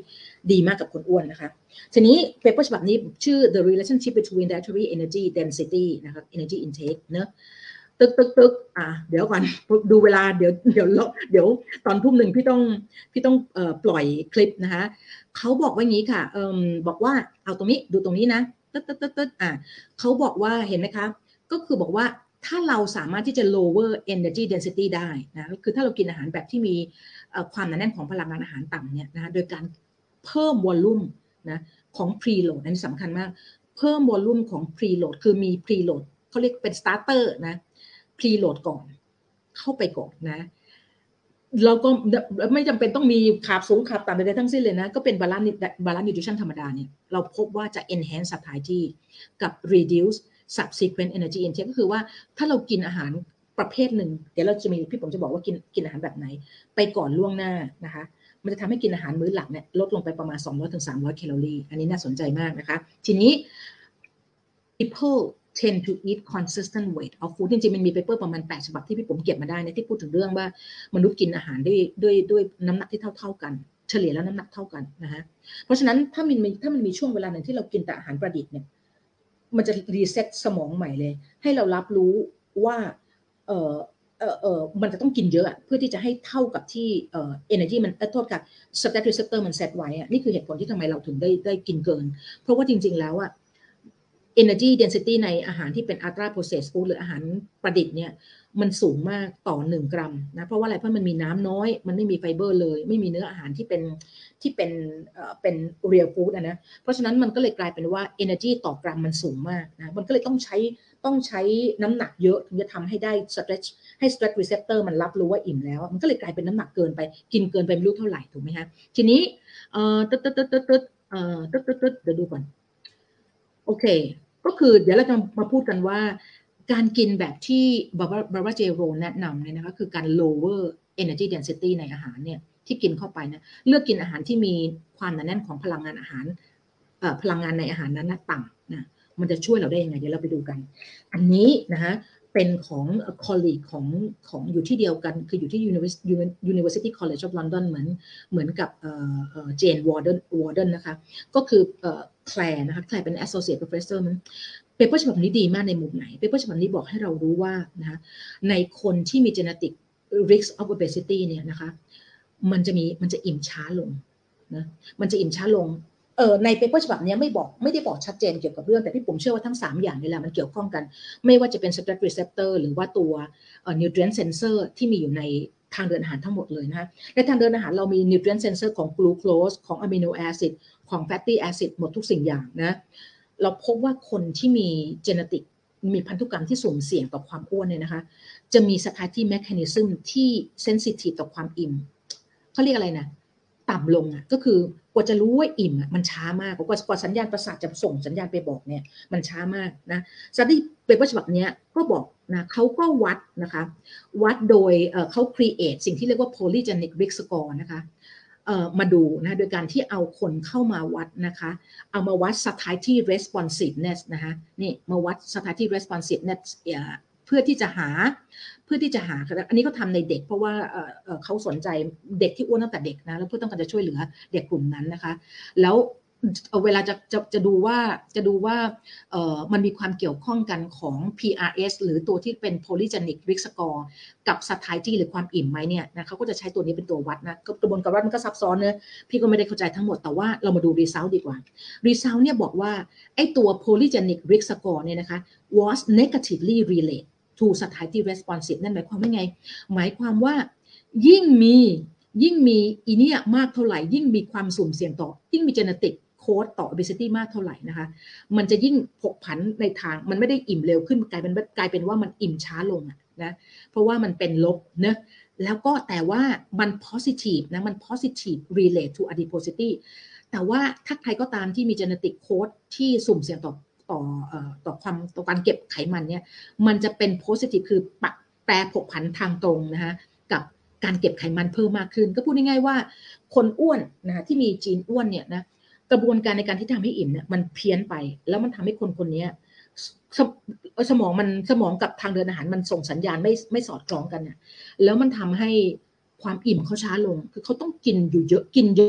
ดีมากกับคนอ้วนนะคะทีนี้เปเปอร์ฉบับนี้ชื่อ The Relationship Between Dietary Energy Density นะคะ Energy Intake เนอะตึกเดี๋ยวก่อนดูเวลาเดี๋ยวตอนทุ่มหนึ่งพี่ต้องปล่อยคลิปนะคะเขาบอกว่างี้ค่ะบอกว่าเอาตรงนี้ดูตรงนี้นะตึกเขาบอกว่าเห็นไหมคะก็คือบอกว่าถ้าเราสามารถที่จะ lower energy density ได้นะคือถ้าเรากินอาหารแบบที่มีความหนาแน่นของพลังงานอาหารต่ำเนี่ยนะโดยการเพิ่ม volume นะของ preload อันนี้สำคัญมากเพิ่ม volume ของ preload คือมี preload เขาเรียกเป็น starter นะ preload ก่อนเข้าไปก่อนนะเราก็ไม่จำเป็นต้องมีขาบสูงขาบต่ำใดๆทั้งสิ้นเลยนะก็เป็น balance nutrition ธรรมดาเนี่ยเราพบว่าจะ enhance satiety กับ reduce subsequent energy intake ก็คือว่าถ้าเรากินอาหารประเภทหนึ่งเดี๋ยวเราจะมีพี่ผมจะบอกว่ากินอาหารแบบไหนไปก่อนล่วงหน้านะคะมันจะทำให้กินอาหารมื้อหลักเนี่ยลดลงไปประมาณ 200-300 แคลอรี่อันนี้น่าสนใจมากนะคะทีนี้ people tend to eat consistent weight of food จริงๆมันมี paper ประมาณ 8 ฉบับที่พี่ผมเก็บมาได้นะที่พูดถึงเรื่องว่ามนุษย์กินอาหารด้วยน้ำหนักที่เท่ากันเฉลี่ยแล้วน้ำหนักเท่ากันนะฮะเพราะฉะนั้นถ้ามันมีช่วงเวลาหนึ่งที่เรากินแต่อาหารประดิษฐ์เนี่ยมันจะรีเซ็ตสมองใหม่เลยให้เรารับรู้ว่ามันจะต้องกินเยอะเพื่อที่จะให้เท่ากับที่energy มันโทษกับ satiety receptor มันเซตไว้นี่คือเหตุผลที่ทำไมเราถึงได้กินเกินเพราะว่าจริงๆแล้ว energy density ในอาหารที่เป็น ultra processed food หรืออาหารประดิษฐ์เนี่ยมันสูงมากต่อ1กรัมนะเพราะว่าอะไรเพราะมันมีน้ำน้อยมันไม่มีไฟเบอร์เลยไม่มีเนื้ออาหารที่เป็น real food นะเพราะฉะนั้นมันก็เลยกลายเป็นว่า energy ต่อกรัมมันสูงมากนะมันก็เลยต้องใช้น้ำหนักเยอะถึงจะทำให้ได้ stretch ให้ stretch receptor มันรับรู้ว่าอิ่มแล้วมันก็เลยกลายเป็นน้ำหนักเกินไปกินเกินไปไม่รู้เท่าไหร่ถูกไหมฮะทีนี้เดี๋ยวดูก่อนโอเคก็คือเดี๋ยวเราจะมาพูดกันว่าการกินแบบที่ Barbara J. Rolls แนะนำเนี่ยนะคะคือการ lower energy density ในอาหารเนี่ยที่กินเข้าไปนะเลือกกินอาหารที่มีความหนาแน่นของพลังงานอาหารพลังงานในอาหารนั้นต่ำนะมันจะช่วยเราได้ยังไงเดี๋ยวเราไปดูกันอันนี้นะคะเป็นของ colleague ของอยู่ที่เดียวกันคืออยู่ที่ University College of London เหมือนกับJane Warden นะคะก็คือแคลร์นะคะแคลร์เป็น associate professor มันเปเปอร์ฉบับนี้ดีมากในมุมไหนเปเปอร์ฉบับนี้บอกให้เรารู้ว่านะคะในคนที่มี genetic risk of obesity เนี่ยนะคะมันจะอิ่มช้าลงนะมันจะอิ่มช้าลงในเปเปอร์ฉบับนี้ไม่ได้บอกชัดเจนเกี่ยวกับเรื่องแต่พี่ผมเชื่อว่าทั้ง3อย่างนี่แหละมันเกี่ยวข้องกันไม่ว่าจะเป็น stretch receptor หรือว่าตัว nutrient sensor ที่มีอยู่ในทางเดินอาหารทั้งหมดเลยนะในทางเดินอาหารเรามี nutrient sensor ของ glucose ของ amino acid ของ fatty acid หมดทุกสิ่งอย่างนะเราพบว่าคนที่มี genetic มีพันธุกรรมที่สุ่มเสี่ยงต่อความอ้วนเนี่ยนะคะจะมี satiety mechanism ที่ sensitive ต่อความอิ่มเขาเรียกอะไรนะต่ำลงอ่ะก็คือกว่าจะรู้ว่าอิ่มอ่ะมันช้ามากกว่าสัญญาณประสาทจะส่งสัญญาณไปบอกเนี่ยมันช้ามากนะสถิติเปเปอร์ฉบับนี้ก็บอกนะเขาก็วัดนะคะวัดโดยเขา create สิ่งที่เรียกว่า polygenic risk score นะคะมาดูนะโดยการที่เอาคนเข้ามาวัดนะคะเอามาวัด satiety responsiveness นะคะนี่มาวัด satiety responsiveness เพื่อที่จะหาอันนี้ก็ทำในเด็กเพราะว่าเขาสนใจเด็กที่อ้วนตั้งแต่เด็กนะแล้วเพื่อต้องการจะช่วยเหลือเด็กกลุ่มนั้นนะคะแล้วเวลาจะดูว่ามันมีความเกี่ยวข้องกันของ PRS หรือตัวที่เป็น polygenic risk score กับ satiety หรือความอิ่มไหมเนี่ยนะเขาก็จะใช้ตัวนี้เป็นตัววัดนะกระบวนการวัดมันก็ซับซ้อนเนอะพี่ก็ไม่ได้เข้าใจทั้งหมดแต่ว่าเรามาดู result ดีกว่า result เนี่ยบอกว่าไอ้ตัว polygenic risk score เนี่ยนะคะ was negatively related to satiety responsive นั่นหมายความว่าไงหมายความว่ายิ่งมีอีเนี่ยมากเท่าไหร่ยิ่งมีความสุ่มเสี่ยงต่อยิ่งมี genetic code ต่อ obesity มากเท่าไหร่นะคะมันจะยิ่งผกผันในทางมันไม่ได้อิ่มเร็วขึ้นกลายเป็นว่ามันอิ่มช้าลงนะเพราะว่ามันเป็นลบนะแล้วก็แต่ว่ามัน positive นะมัน positive relate to adiposity แต่ว่าถ้าใครก็ตามที่มี genetic code ที่สุ่มเสี่ยงต่อความต่อการเก็บไขมันเนี่ยมันจะเป็น positive คือแปรผกผันทางตรงนะคะกับการเก็บไขมันเพิ่มมากขึ้นก็พูดง่ายๆว่าคนอ้วนนะคะที่มีจีนอ้วนเนี่ยนะกระบวนการในการที่ทำให้อิ่มเนี่ยมันเพี้ยนไปแล้วมันทำให้คนๆนี้สมองกับทางเดินอาหารมันส่งสัญญาณไม่สอดคล้องกันน่ะแล้วมันทำให้ความอิ่มเขาช้าลงคือเขาต้องกินอยู่เยอะกินเย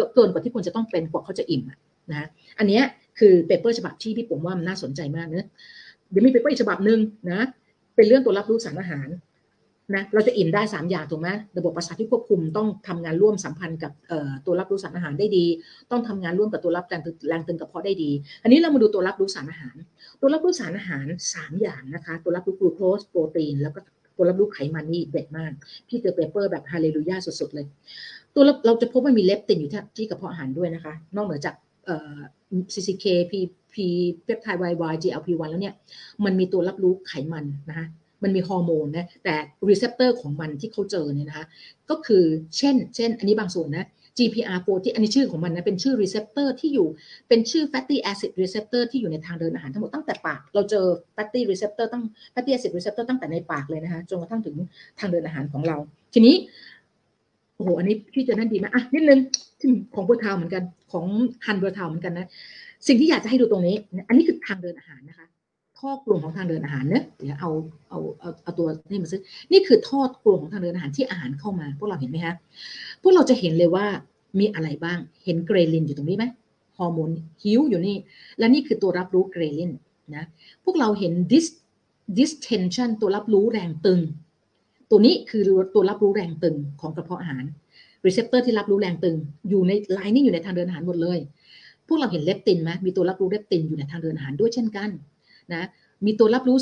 อะเกินกว่าที่ควรจะต้องเป็นกว่าเขาจะอิ่มนะอันเนี้ยคือเปเปอร์ฉบับที่พี่ผมว่ามันน่าสนใจมากนะเดี๋ยวมีเปเปอร์อีกฉบับนึงนะเป็นเรื่องตัวรับรู้สารอาหารนะเราจะอิ่มได้3อย่างถูกไหมระบบประสาทที่ควบคุมต้องทำงานร่วมสัมพันธ์กับตัวรับรู้สารอาหารได้ดีต้องทำงานร่วมกับตัวรับแรงตึงกระเพาะได้ดีอันนี้เรามาดูตัวรับรู้สารอาหารตัวรับรู้สารอาหาร3อย่างนะคะตัวรับรู้กลูโคสโปรตีนแล้วก็ตัวรับรู้ไขมันนี่เด็ดมากพี่เจอเปเปอร์แบบฮาเลลูยาสุดๆเลยตัวเราจะพบว่ามีเลปตินอยู่ที่กระเพาะอาหารด้วยนะคะนอกเหนือจากCCK PP เปปไทด์ YY GLP-1 แล้วเนี่ยมันมีตัวรับรู้ไขมันนะคะมันมีฮอร์โมนนะแต่รีเซพเตอร์ของมันที่เขาเจอเนี่ยนะคะก็คือเช่นอันนี้บางส่วนนะ GPR4 ที่อันนี้ชื่อของมันนะเป็นชื่อรีเซพเตอร์ที่อยู่เป็นชื่อ fatty acid receptor ที่อยู่ในทางเดินอาหารทั้งหมดตั้งแต่ปากเราเจอ fatty receptor ตั้ง fatty acid receptor ตั้งแต่ในปากเลยนะคะจนกระทั่งถึงทางเดินอาหารของเราทีนี้โอ้โหอันนี้พี่จะนั่นดีไหมอ่ะนิดนึงของเบอร์ทาวเหมือนกันของฮันเบอร์ทาวเหมือนกันนะสิ่งที่อยากจะให้ดูตรงนี้อันนี้คือทางเดินอาหารนะคะท่อกลวงของทางเดินอาหารนะเดี๋ยวเอาตัวนี่มาซื้อนี่คือท่อกลวงของทางเดินอาหารที่อาหารเข้ามาพวกเราเห็นไหมคะพวกเราจะเห็นเลยว่ามีอะไรบ้างเห็นเกรลินอยู่ตรงนี้ไหมฮอร์โมนหิวอยู่นี่และนี่คือตัวรับรู้เกรลินนะพวกเราเห็น distension ตัวรับรู้แรงตึงตัวนี้คือตัวรับรู้แรงตึงของกระเพาะอาหารรีเซพเตอร์ที่รับรู้แรงตึงอยู่ในไลน์นี่อยู่ในทางเดินอาหารหมดเลย พวกเราเห็นเลปตินไหมมีตัวรับรู้เลปตินอยู่ในทางเดินอาหารด้วยเช่นกันนะมีตัวรับรู้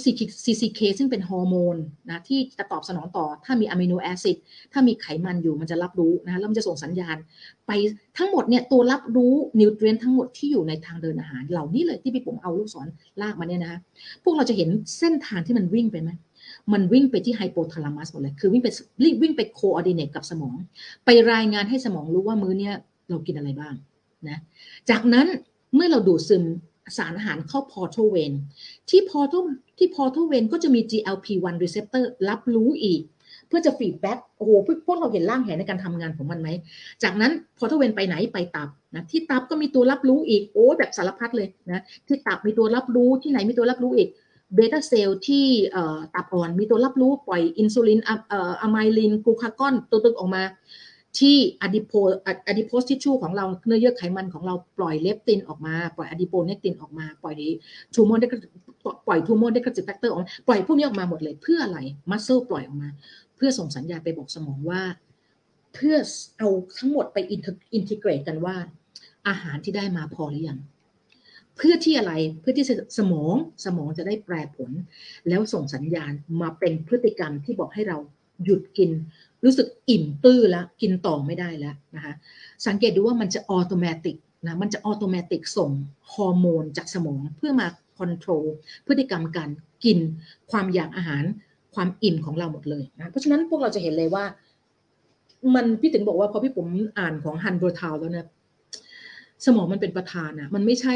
CCK ซึ่งเป็นฮอร์โมนนะที่จะตอบสนองต่อถ้ามีอะมิโนแอซิดถ้ามีไขมันอยู่มันจะรับรู้นะแล้วมันจะส่งสัญญาณไปทั้งหมดเนี่ยตัวรับรู้นิวทรีนทั้งหมดที่อยู่ในทางเดินอาหารเหล่านี้เลยที่พี่ผมเอาลูกศรลากมาเนี่ยนะคะพวกเราจะเห็นเส้นทางที่มันวิ่งไปไหมมันวิ่งไปที่ไฮโปทาลามัสหมดเลยคือวิ่งไปโคออร์ดิเนตกับสมองไปรายงานให้สมองรู้ว่ามื้อเนี่ยเรากินอะไรบ้างนะจากนั้นเมื่อเราดูดซึมสารอาหารเข้าพอร์ทัลเวนที่พอร์ทัลเวนก็จะมี GLP-1 receptor รับรู้อีกเพื่อจะฟีดแบ็กโอ้โหพวกเราเห็นร่างแหนในการทำงานของมันไหมจากนั้นพอร์ทัลเวนไปไหนไปตับนะที่ตับก็มีตัวรับรู้อีกโอ้แบบสารพัดเลยนะที่ตับมีตัวรับรู้ที่ไหนมีตัวรับรู้อีกเบต้าเซลล์ที่ตับอ่อนมีตัวรับรู้ปล่อยอินซูลินอะไมลินกลูคากอนตัวตึงออกมาที่อะดิโพสทิชชูของเราเนื้อเยื่อไขมันของเราปล่อยเลปตินออกมาปล่อยอะดิโพเนกตินออกมาปล่อยทูโมได้กระจิตแฟกเตอร์ออกปล่อยพวกนี้ออกมาหมดเลยเพื่ออะไรมัสเซิลปล่อยออกมาเพื่อส่งสัญญาณไปบอกสมองว่าเพื่อเอาทั้งหมดไปอินทิเกรตกันว่าอาหารที่ได้มาพอหรือยังเพื่อที่อะไรเพื่อที่สมองจะได้แปรผลแล้วส่งสัญญาณมาเป็นพฤติกรรมที่บอกให้เราหยุดกินรู้สึกอิ่มตื้อแล้วกินต่อไม่ได้แล้วนะคะสังเกตดูว่ามันจะอัตโนมัตินะมันจะอัตโนมัติส่งฮอร์โมนจากสมองเพื่อมาคอนโทรลพฤติกรรมการกินความอยากอาหารความอิ่มของเราหมดเลยนะเพราะฉะนั้นพวกเราจะเห็นเลยว่ามันพี่ถึงบอกว่าพอพี่ผมอ่านของฮันเบอร์ทาวแล้วนะสมองมันเป็นประธานนะมันไม่ใช่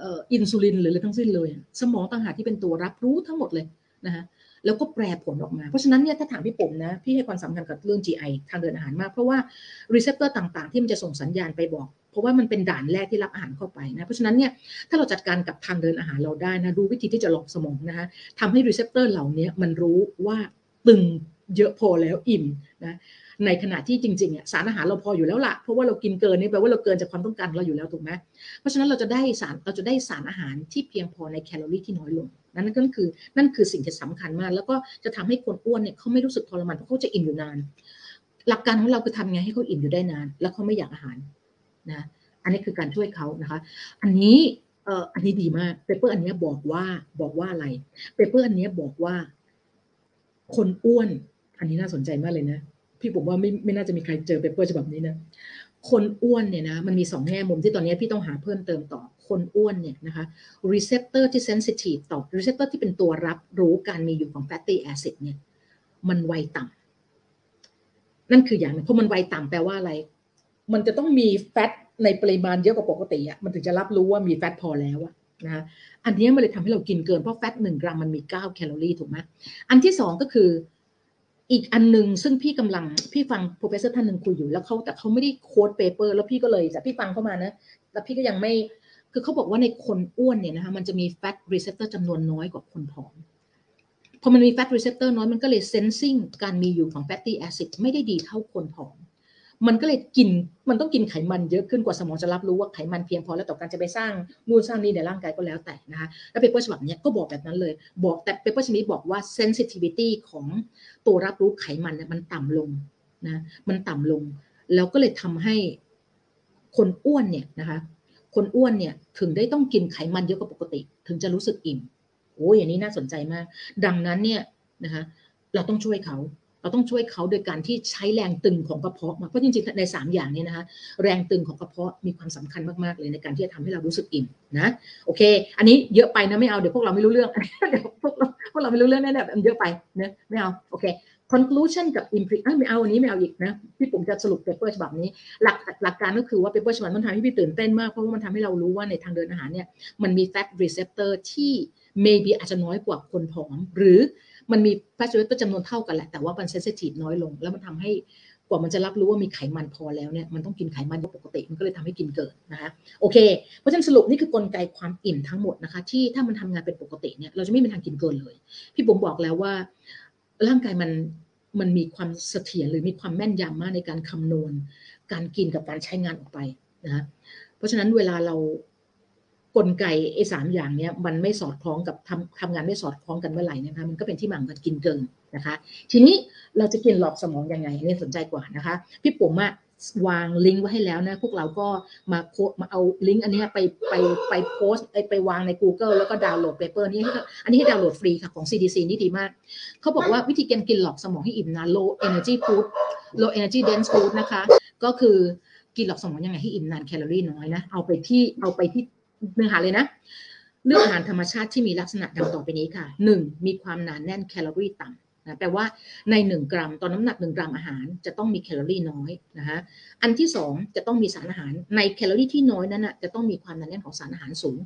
อินซูลินหรืออะไรทั้งสิ้นเลยสมองต่างหากที่เป็นตัวรับรู้ทั้งหมดเลยนะคะแล้วก็แปรผลออกมาเพราะฉะนั้นเนี่ยถ้าถามพี่ผมนะพี่ให้ความสำคัญกับเรื่อง GI ทางเดินอาหารมากเพราะว่ารีเซพเตอร์ต่างๆที่มันจะส่งสัญญาณไปบอกเพราะว่ามันเป็นด่านแรกที่รับอาหารเข้าไปนะเพราะฉะนั้นเนี่ยถ้าเราจัดการกับทางเดินอาหารเราได้นะรู้วิธีที่จะหลอกสมองนะคะทำให้รีเซพเตอร์เหล่านี้มันรู้ว่าตึงเยอะพอแล้วอิ่มนะในขณะที่จริงๆอ่ะสารอาหารเราพออยู่แล้วล่ะเพราะว่าเรากินเกินนี่แปลว่าเราเกินจากความต้องการเราอยู่แล้วถูกไหมเพราะฉะนั้นเราจะได้สารอาหารที่เพียงพอในแคลอรี่ที่น้อยลงนั่นคือสิ่งที่สำคัญมากแล้วก็จะทำให้คนอ้วนเนี่ยเขาไม่รู้สึกทรมานเพราะเขาจะอิ่มอยู่นานหลักการของเราคือทำไงให้เขาอิ่มอยู่ได้นานแล้วเขาไม่อยากอาหารนะอันนี้คือการช่วยเขานะคะอันนี้ดีมากเปเปอร์อันนี้บอกว่าอะไรเปเปอร์อันนี้บอกว่าคนอ้วนอันนี้น่าสนใจมากเลยนะพี่ผมว่าไม่น่าจะมีใครเจอเปเปอร์ฉบับนี้นะคนอ้วนเนี่ยนะมันมี2แง่มุมที่ตอนนี้พี่ต้องหาเพิ่มเติมต่อคนอ้วนเนี่ยนะคะรีเซปเตอร์ที่เซนซิทีฟต่อรีเซปเตอร์ที่เป็นตัวรับรู้การมีอยู่ของแฟตตี้แอซิดเนี่ยมันไวต่ำนั่นคืออย่างนึงเพราะมันไวต่ำแปลว่าอะไรมันจะต้องมีแฟตในปริมาณเยอะกว่าปกติอ่ะมันถึงจะรับรู้ว่ามีแฟตพอแล้วอ่ะนะอันนี้มันเลยทำให้เรากินเกินเพราะแฟต1กรัมมันมี9แคลอรี่ถูกไหมอันที่2ก็คืออีกอันนึงซึ่งพี่ฟังโปรเฟสเซอร์ท่านนึงคุยอยู่แล้วแต่เขาไม่ได้โค้ดเปเปอร์แล้วพี่ก็เลยจากพี่ฟังเข้ามานะแล้วพี่ก็ยังไม่คือเขาบอกว่าในคนอ้วนเนี่ยนะคะมันจะมีแฟตรีเซปเตอร์จำนวนน้อยกว่าคนผอมพอมันมีแฟตรีเซปเตอร์น้อยมันก็เลยเซนซิงการมีอยู่ของแฟตตี้แอซิดไม่ได้ดีเท่าคนผอมมันก็เลยกินมันต้องกินไขมันเยอะขึ้นกว่าสมองจะรับรู้ว่าไขมันเพียงพอแล้วต่อการจะไปสร้างนู่นสร้างนี่ในร่างกายก็แล้วแต่นะคะแล้วเปเปอร์ฉบับนี้ก็บอกแบบนั้นเลยบอกแต่เปเปอร์ฉบับนี้บอกว่า sensitivity ของตัวรับรู้ไขมันเนี่ยมันต่ำลงนะมันต่ำลงแล้วก็เลยทำให้คนอ้วนเนี่ยนะคะคนอ้วนเนี่ยถึงได้ต้องกินไขมันเยอะกว่าปกติถึงจะรู้สึกอิ่มโอ้ยอย่างนี้น่าสนใจมากดังนั้นเนี่ยนะคะเราต้องช่วยเขาโดยการที่ใช้แรงตึงของกระเพาะมาเพราะจริงๆใน3อย่างนี้นะคะแรงตึงของกระเพาะมีความสำคัญมากๆเลยในการที่จะทำให้เรารู้สึกอิ่มนะโอเคอันนี้เยอะไปนะไม่เอาเดี๋ยวพวกเราไม่รู้เรื่องเดี๋ยวพวกเราไม่รู้เรื่องแน่ๆมันเยอะไปนะไม่เอาโอเค conclusion กับ implication ไม่เอาอันนี้ไม่เอาอีกนะพี่ผมจะสรุปเปเปอร์ฉบับนี้หลักการก็คือว่าเปเปอร์ฉบับมันทำให้พี่ตื่นเต้นมากเพราะว่ามันทำให้เรารู้ว่าในทางเดินอาหารเนี่ยมันมี fat receptor ที่ maybe อาจจะน้อยกว่าคนผอมหรือมันมีแฟตรีเซปเตอร์จำนวนเท่ากันแหละแต่ว่ามันเซนซิทีฟน้อยลงแล้วมันทำให้กว่ามันจะรับรู้ว่ามีไขมันพอแล้วเนี่ยมันต้องกินไขมันปกติมันก็เลยทำให้กินเกินนะคะโอเคเพราะฉะนั้นสรุปนี่คือกลไกความอิ่มทั้งหมดนะคะที่ถ้ามันทำงานเป็นปกติเนี่ยเราจะไม่มีทางกินเกินเลยพี่ผมบอกแล้วว่าร่างกายมันมีความเสถียรหรือมีความแม่นยำมากในการคำนวณการกินกับการใช้งานออกไปนะเพราะฉะนั้นเวลาเรากลไกไอ้3อย่างเนี้ยมันไม่สอดคล้องกับทำงานไม่สอดคล้องกันเมื่อไหร่นะคะมันก็เป็นที่มาของการกินเกินนะคะทีนี้เราจะกินหลอกสมองยังไงอันนี้สนใจกว่านะคะพี่ปุ๋มอ่ะ วางลิงก์ไว้ให้แล้วนะพวกเราก็มาเอาลิงก์อันนี้ไปโพสไปวางใน Google แล้วก็ดาวน์โหลดเปเปอร์นี้อันนี้ให้ดาวน์โหลดฟรีค่ะของ CDC นี่ดีมากเขาบอกว่าวิธีการกินหลอกสมองให้อิ่มนะ low energy food low energy dense food นะคะก็คือกินหลอกสมองยังไงให้อิ่มนานแคลอรี่น้อยนะเอาไปที่เนื้อหาเลยนะเลือกอาหารธรรมชาติที่มีลักษณะดังต่อไปนี้ค่ะ 1. มีความหนาแน่นแคลอรี่ต่ำแปลว่าใน1กรัมต่อน้ำหนัก1กรัมอาหารจะต้องมีแคลอรี่น้อยนะคะอันที่2จะต้องมีสารอาหารในแคลอรี่ที่น้อยนั้นน่ะจะต้องมีความหนาแน่นของสารอาหารสูง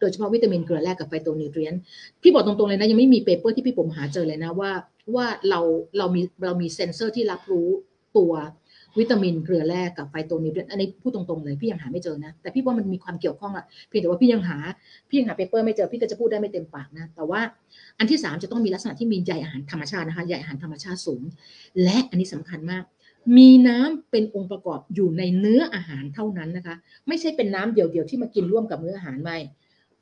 โดยเฉพาะวิตามินเกลือแร่กับไฟโตนิวทรีนพี่บอกตรงๆเลยนะยังไม่มีเปเปอร์ที่พี่ผมหาเจอเลยนะว่าเรามีเซ็นเซอร์ที่รับรู้ตัววิตามินเกลือแร่กับไฟโตนิวทรีนอันนี้พูดตรงๆเลยพี่ยังหาไม่เจอนะแต่พี่ว่ามันมีความเกี่ยวข้องอะเพียงแต่ว่าพี่ยังหาเปเปอร์ไม่เจอพี่ก็จะพูดได้ไม่เต็มปากนะแต่ว่าอันที่3จะต้องมีลักษณะที่มีใยอาหารธรรมชาตินะคะใยอาหารธรรมชาติสูงและอันนี้สำคัญมากมีน้ำเป็นองค์ประกอบอยู่ในเนื้ออาหารเท่านั้นนะคะไม่ใช่เป็นน้ำเดี่ยวๆที่มากินร่วมกับเนื้ออาหารไม่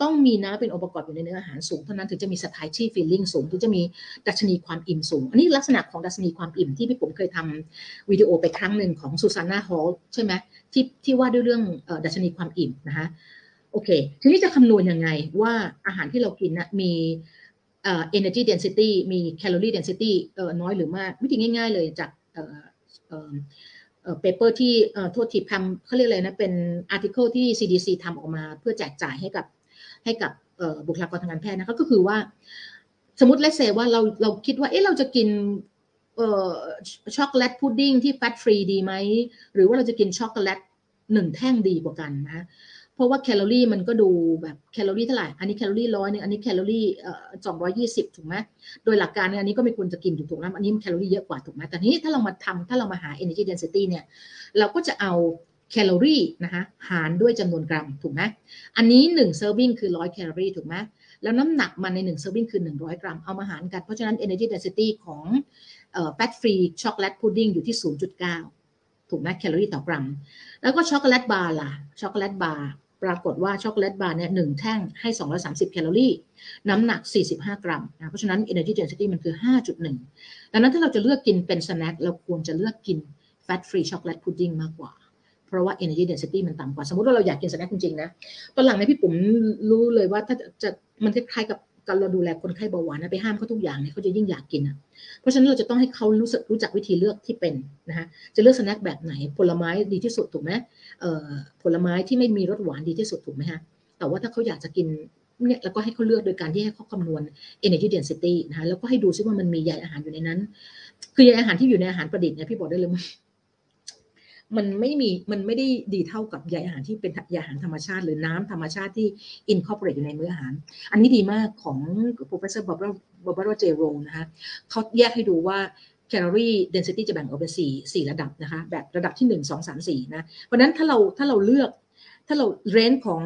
ต้องมีน้ำเป็นองค์ประกอบอยู่ในเนื้ออาหารสูงเท่านั้นถึงจะมี satiety feeling สูงถึงจะมีดัชนีความอิ่มสูงอันนี้ลักษณะของดัชนีความอิ่มที่พี่ผมเคยทำวิดีโอไปครั้งหนึ่งของซูซานนาฮอลใช่ไหมที่ว่าด้วยเรื่องดัชนีความอิ่มนะคะโอเคทีนี้จะคำนวณยังไงว่าอาหารที่เรากินนะมีenergy density มี calorie density น้อยหรือมากวิธีง่ายๆเลยจากpaper ที่โทษทีทำเขาเรียกอะไรนะเป็น article ที่ CDC ทำออกมาเพื่อแจกจ่ายให้กับบุคลากรทางการแพทย์นะคะก็คือว่าสมมติlet's sayว่าเราคิดว่าเอ๊ะเราจะกินช็อกโกแลตพุดดิ้งที่ fat free ดีไหมหรือว่าเราจะกินช็อกโกแลต1แท่งดีกว่ากันนะเพราะว่าแคลอรี่มันก็ดูแบบแคลอรี่เท่าไหร่อันนี้แคลอรี่100นึงอันนี้แคลอรี่220ถูกไหมโดยหลักการเนี่ยอันนี้ก็ไม่ควรจะกินถูกๆนะอันนี้แคลอรี่เยอะกว่าถูกไหมแต่นี้ถ้าเรามาหา energy density เนี่ยเราก็จะเอาแคลอรี่นะคะหารด้วยจำนวนกรัมถูกไหมอันนี้1 serving คือ100แคลอรี่ถูกไหมแล้วน้ำหนักมันใน1 serving คือ100กรัมเอามาหารกันเพราะฉะนั้น energy density ของ fat free ช็อกโกแลตพุดดิ้งอยู่ที่ 0.9 ถูกไหมแคลอรี่ต่อกรัมแล้วก็ช็อกโกแลตบาร์ล่ะช็อกโกแลตบาร์ปรากฏว่าช็อกโกแลตบาร์เนี่ย1แท่งให้230แคลอรี่น้ำหนัก45กรัมนะเพราะฉะนั้น energy density มันคือ 5.1 ดังนั้นถ้าเราจะเลือกกินเป็นสแน็คเราควรจะเลือกกิน fat free ช็อกโกแลตพุดดิ้งมากกว่าเพราะว่า energy density มันต่ำกว่าสมมติว่าเราอยากกินสแน็คจริงๆนะตอนหลังในพี่ปุ๋มรู้เลยว่าถ้าจะมันคล้ายๆกับการเราดูแลคนไข้เบาหวานนะไปห้ามเขาทุกอย่างเนี่ยเขาจะยิ่งอยากกินอ่ะเพราะฉะนั้นเราจะต้องให้เขารู้จักวิธีเลือกที่เป็นนะคะจะเลือกสแน็คแบบไหนผลไม้ดีที่สุดถูกไหมผลไม้ที่ไม่มีรสหวานดีที่สุดถูกไหมฮะแต่ว่าถ้าเขาอยากจะกินเนี่ยแล้วก็ให้เขาเลือกโดยการที่ให้เขาคำนวณ energy density นะคะแล้วก็ให้ดูซิว่ามันมีใยอาหารอยู่ในนั้นคือใยอาหารที่อยู่ในอาหารประดิษฐ์เนี่ยพี่บอกได้เลยมันไม่ได้ดีเท่ากับใยอาหารที่เป็นใยอาหารธรรมชาติหรือน้ำธรรมชาติที่ incorporate อยู่ในมื้ออาหารอันนี้ดีมากของ Professor Barbara J. Rolls นะคะเขาแยกให้ดูว่า calorie density จะแบ่งออกเป็น4ระดับนะคะแบบระดับที่1 2 3 4นะเพราะนั้นถ้าเราเลือกถ้าเรา range ของ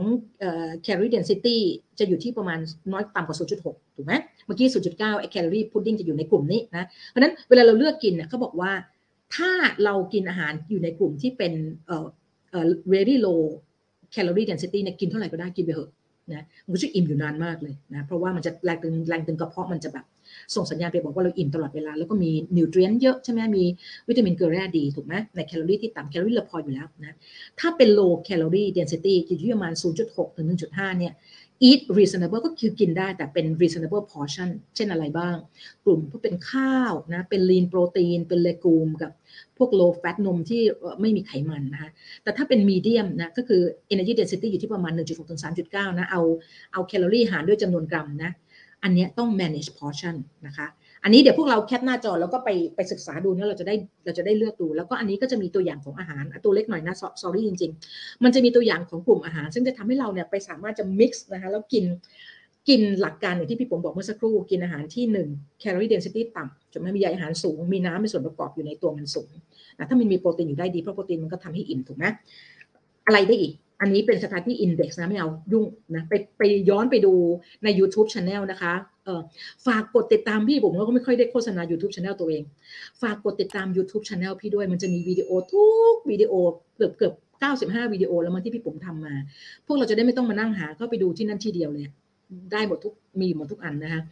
calorie density จะอยู่ที่ประมาณน้อยต่ำกว่า 0.6 ถูกไหมเมื่อกี้ 0.9 ไอ้ calorie pudding จะอยู่ในกลุ่มนี้นะเพราะนั้นเวลาเราเลือกกินเนี่ยเขาบอกว่าถ้าเรากินอาหารอยู่ในกลุ่มที่เป็นvery low calorie density เนี่ยกินเท่าไหร่ก็ได้กินไปเถอะนะมันก็จะอิ่มอยู่นานมากเลยนะเพราะว่ามันจะแรงตึงกระเพาะมันจะแบบส่งสัญญาณไปบอกว่าเราอิ่มตลอดเวลาแล้วก็มีนิวทรีนเยอะใช่ไหมมีวิตามินเกลือแร่ดีถูกไหมในแคลอรี่ที่ต่ำแคลอรี่เราพออยู่แล้วนะถ้าเป็น low calorie density อยู่ที่ประมาณ 0.6 ถึง 1.5 เนี่ย eat reasonable ก็คือกินได้แต่เป็น reasonable portion เช่นอะไรบ้างกลุ่มที่เป็นข้าวนะเป็น lean protein เป็น legume กับพวก low fat นมที่ไม่มีไขมันนะคะแต่ถ้าเป็น medium นะก็คือ energy density อยู่ที่ประมาณ 1.6 ถึง 3.9 นะเอาแคลอรี่หารด้วยจำนวนกรัมนะอันนี้ต้อง manage portion นะคะอันนี้เดี๋ยวพวกเราแคปหน้าจอแล้วก็ไปศึกษาดูนะเราจะได้เลือกดูแล้วก็อันนี้ก็จะมีตัวอย่างของอาหารตัวเล็กหน่อยนะ sorry จริงๆมันจะมีตัวอย่างของกลุ่มอาหารซึ่งจะทำให้เราเนี่ยไปสามารถจะ mix นะคะแล้วกินหลักการอย่างที่พี่ผมบอกเมื่อสักครู่กินอาหารที่1 calorie density ต่ำจะไม่มีใยอาหารสูงมีน้ำเป็นส่วนประกอบอยู่ในตัวมันสูงนะถ้ามันมีโปรตีนอยู่ได้ดีเพราะโปรตีนมันก็ทำให้อิ่มถูกไหมอะไรได้อีกอันนี้เป็นสถานที่ index นะไม่เอายุ่งนะไปย้อนไปดูใน YouTube Channel นะคะฝากกดติดตามพี่ผมก็ไม่ค่อยได้โฆษณา YouTube Channel ตัวเองฝากกดติดตาม YouTube Channel พี่ด้วยมันจะมีวิดีโอทุกวิดีโอเกือบ95วิดีโอแล้วมันที่พี่ผมทำมาพวกเราจะได้ไม่ต้องมานั่งหาก็ไปดูที่นั่นที่เดียวเลยได้หมดทุกมีหมดทุกอันนะคะ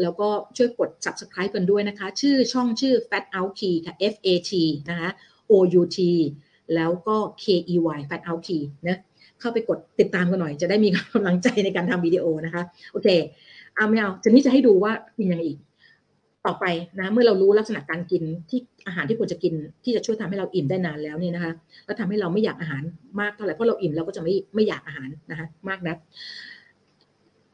แล้วก็ช่วยกด Subscribe กันด้วยนะคะชื่อช่องชื่อ Fat Out Key ค่ะ FAT นะคะ OUT แล้วก็ KEY Fat Out Key นะเข้าไปกดติดตามกันหน่อยจะได้มีกำลังใจในการทำวิดีโอนะคะโอเคเอาไม่เอาทีนี้จะให้ดูว่ามีอย่างอีกต่อไปนะเมื่อเรารู้ลักษณะการกินที่อาหารที่ควรจะกินที่จะช่วยทำให้เราอิ่มได้นานแล้วเนี่ยนะคะแล้วทำให้เราไม่อยากอาหารมากเท่าไหร่เพราะเราอิ่มเราก็จะไม่อยากอาหารนะคะมากนัก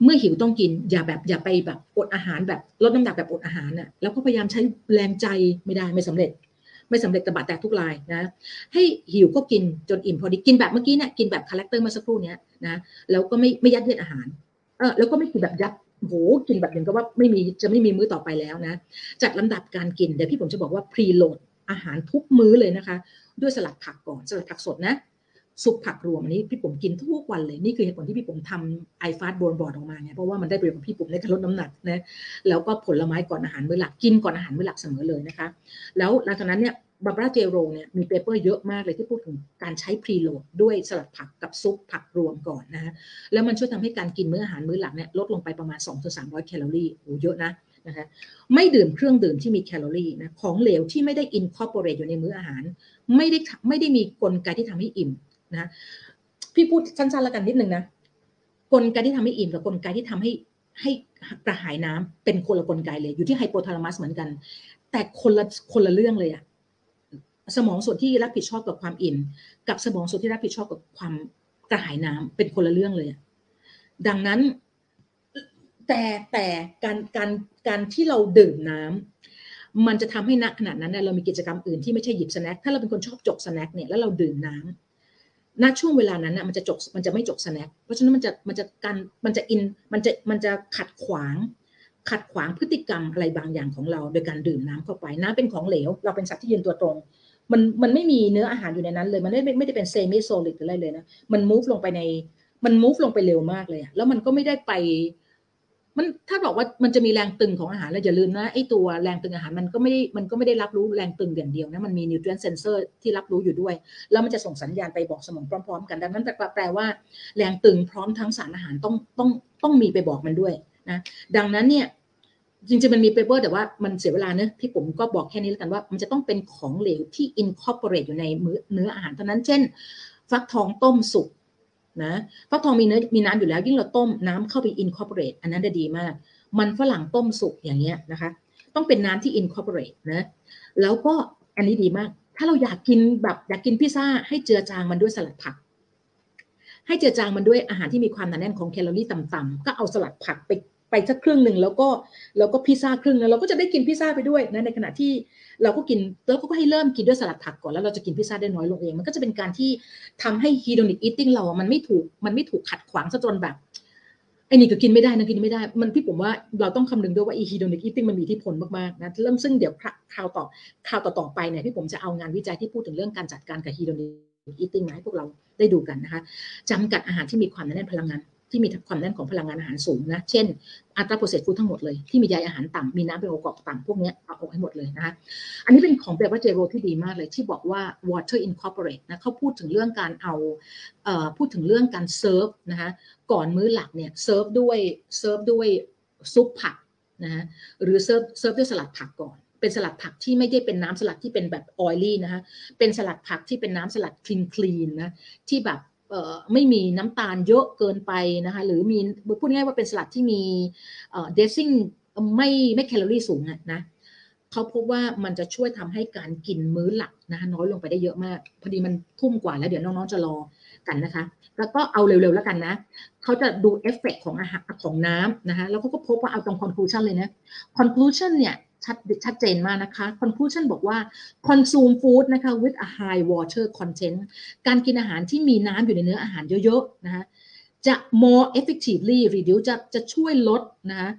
เมื่อหิวต้องกินอย่าไปแบบอดอาหารแบบลดน้ำหนักแบบอดอาหารน่ะแล้วก็พยายามใช้แรงใจไม่ได้ไม่สำเร็จตะบะแตกทุกรายนะให้หิวก็กินจนอิ่มพอดีกินแบบเมื่อกี้เนี่ยกินแบบคาแรคเตอร์เมื่อสักครู่เนี้ยนะแล้วก็ไม่ยัดเยียดอาหารแล้วก็ไม่กินแบบยัดโหกินแบบนึงก็ว่าจะไม่มีมื้อต่อไปแล้วนะจัดลำดับการกินเดี๋ยวพี่ผมจะบอกว่าพรีโหลดอาหารทุกมื้อเลยนะคะด้วยสลัดผักก่อนสลัดผักสดนะซุปผักรวมอันนี้พี่ผมกินทุกวันเลยนี่คือเหตุผลที่พี่ผมทำiFastบอร์ดออกมาไงเพราะว่ามันได้ประโยชน์กับพี่ผมในการลดน้ำหนักนะแล้วก็ผลไม้ก่อนอาหารมื้อหลักกินก่อนอาหารมื้อหลักเสมอเลยนะคะแล้วหลังจากนั้นเนี่ย Barbara J. Rolls เนี่ยมีเปเปอร์เยอะมากเลยที่พูดถึงการใช้พรีโหลดด้วยสลัดผักกับซุปผักรวมก่อนนะแล้วมันช่วยทำให้การกินมื้ออาหารมื้อหลักเนี่ยลดลงไปประมาณ 200-300 แคลอรี่โอ้เยอะนะนะคะไม่ดื่มเครื่องดื่มที่มีแคลอรี่นะของเหลวที่ไม่ได้อินคอร์ปอเรตอยู่ในมื้ออาหารไม่ได้มีกลไกที่ทำให้อิ่มนะพี่พูดสั้นๆแล้วกันนิดนึงนะกลไกที่ทำให้อิ่มกับกลไกที่ทำให้กระหายน้ำเป็นคนละกลไกเลยอยู่ที่ไฮโปทาลามัสเหมือนกันแต่คนละเรื่องเลยอะสมองส่วนที่รับผิดชอบกับความอิ่มกับสมองส่วนที่รับผิดชอบกับความกระหายน้ำเป็นคนละเรื่องเลยดังนั้นแต่การที่เราดื่มน้ำมันจะทำให้นักขนาดนั้นเรามีกิจกรรมอื่นที่ไม่ใช่หยิบสแน็คถ้าเราเป็นคนชอบจกสแน็คเนี่ยแล้วเราดื่มน้ำณช่วงเวลานั้นน่ะมันจะไม่จกสแน็คเพราะฉะนั้นมันจะขัดขวางพฤติกรรมอะไรบางอย่างของเราโดยการดื่มน้ำเข้าไปน้ำเป็นของเหลวเราเป็นสัตว์ที่ยืนตัวตรงมันไม่มีเนื้ออาหารอยู่ในนั้นเลยมันไม่ได้เป็นเซมิโซลิดอะไรเลยนะมันมูฟลงไปเร็วมากเลยแล้วมันก็ไม่ได้ไปมันถ้าบอกว่ามันจะมีแรงตึงของอาหารแล้วอย่าลืมนะไอ้ตัวแรงตึงอาหารมันก็ไม่ได้รับรู้แรงตึงอย่างเดียวนะมันมีนิวทรีนเซนเซอร์ที่รับรู้อยู่ด้วยแล้วมันจะส่งสัญญาณไปบอกสมองพร้อมๆกันดังนั้นแปลว่าแรงตึงพร้อมทั้งสารอาหารต้องมีไปบอกมันด้วยนะดังนั้นเนี่ยจริงๆมันมีเปเปอร์แต่ว่ามันเสียเวลานะพี่ผมก็บอกแค่นี้แล้วกันว่ามันจะต้องเป็นของเหลวที่อินคอร์ปอเรตอยู่ในเนื้ออาหารเท่านั้นเช่นฟักทองต้มสุกนะฟักทองมีเนื้อมีน้ำอยู่แล้วยิ่งเราต้มน้ำเข้าไปอินคอร์ปอเรตอันนั้นจะดีมากมันฝรั่งต้มสุกอย่างเงี้ยนะคะต้องเป็นน้ำที่อินคอร์ปอเรตนะแล้วก็อันนี้ดีมากถ้าเราอยากกินพิซซ่าให้เจือจางมันด้วยสลัดผักให้เจือจางมันด้วยอาหารที่มีความหนาแน่นของแคลอรี่ต่ำๆก็เอาสลัดผักไปสักครึ่งหนึ่งแล้วก็พิซซ่าครึ่งนึงเราก็จะได้กินพิซซ่าไปด้วยนะในขณะที่เราก็กินแล้วก็ให้เริ่มกินด้วยสลัดผักก่อนแล้วเราจะกินพิซซ่าได้น้อยลงเองมันก็จะเป็นการที่ทำให้ฮีโดนิกอีทติ้งเรามันไม่ถูกขัดขวางซะจนแบบไอ้นี่ก็กินไม่ได้นะกินไม่ได้มันพี่ผมว่าเราต้องคำนึงด้วยว่าฮีโดนิกอีทติ้งมันมีอิทธิพลมากๆนะเริ่มซึ่งเดี๋ยวคราวต่อไปเนี่ยพี่ผมจะเอางานวิจัยที่พูดถึงเรื่องการจัดการกับฮีโดนิกอีทติ้งมาให้พวกเราได้ดูกันนะคะจำกัดอาหารที่มีความแน่นพลังงานที่มีความแน่นของพลังงานอาหารสูงนะเช่นอัตราโปรเซสฟู้ดทั้งหมดเลยที่มีใยอาหารต่ำมีน้ำเป็นองค์ประกอบต่ำพวกนี้เอาออกให้หมดเลยนะคะอันนี้เป็นของแบบว่าเจโรที่ดีมากเลยที่บอกว่า water incorporate นะเขาพูดถึงเรื่องการเอาพูดถึงเรื่องการเซิร์ฟนะคะก่อนมื้อหลักเนี่ยเซิร์ฟด้วยซุปผักนะคะหรือเซิร์ฟด้วยสลัดผักก่อนเป็นสลัดผักที่ไม่ได้เป็นน้ำสลัดที่เป็นแบบออยลี่นะคะเป็นสลัดผักที่เป็นน้ำสลัดคลีนนะที่แบบไม่มีน้ำตาลเยอะเกินไปนะคะหรือมีพูดง่ายว่าเป็นสลัดที่มีเดซซิ่งไม่แคลอรี่สูงนะเขาพบว่ามันจะช่วยทำให้การกินมื้อหลักนะคะน้อยลงไปได้เยอะมากพอดีมันทุ่มกว่าแล้วเดี๋ยวน้องๆจะรอกันนะคะแล้วก็เอาเร็วๆแล้วกันนะเขาจะดูเอฟเฟกต์ของอาหารของน้ำนะคะแล้วเขาก็พบว่าเอาตรง conclusion เลยนะ conclusion เนี่ยชัดเจนมากนะคะ conclusion บอกว่า consume food นะคะ with a high water content การกินอาหารที่มีน้ำอยู่ในเนื้ออาหารเยอะๆนะคะจะ more effectively reduce จะช่วยลดนะคะ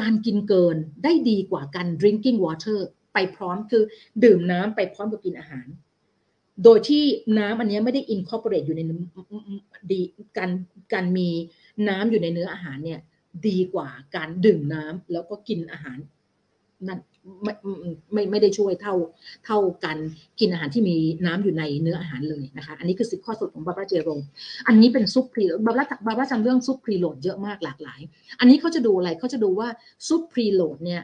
การกินเกินได้ดีกว่าการ drinking water ไปพร้อมคือดื่มน้ำไปพร้อมกับกินอาหารโดยที่น้ำอันนี้ไม่ได้ incorporate อยู่ในดีการมีน้ำอยู่ในเนื้ออาหารเนี่ยดีกว่าการดื่มน้ำแล้วก็กินอาหารนั่นไม่ได้ช่วยเท่ากันกินอาหารที่มีน้ำอยู่ในเนื้ออาหารเลยนะคะอันนี้คือ10ข้อสุดของบาร์บาราเจโรอันนี้เป็นซุปพรีโหลดบาร์บาราจำเรื่องซุปพรีโหลดเยอะมากหลากหลายอันนี้เขาจะดูอะไรเขาจะดูว่าซุปพรีโหลดเนี่ย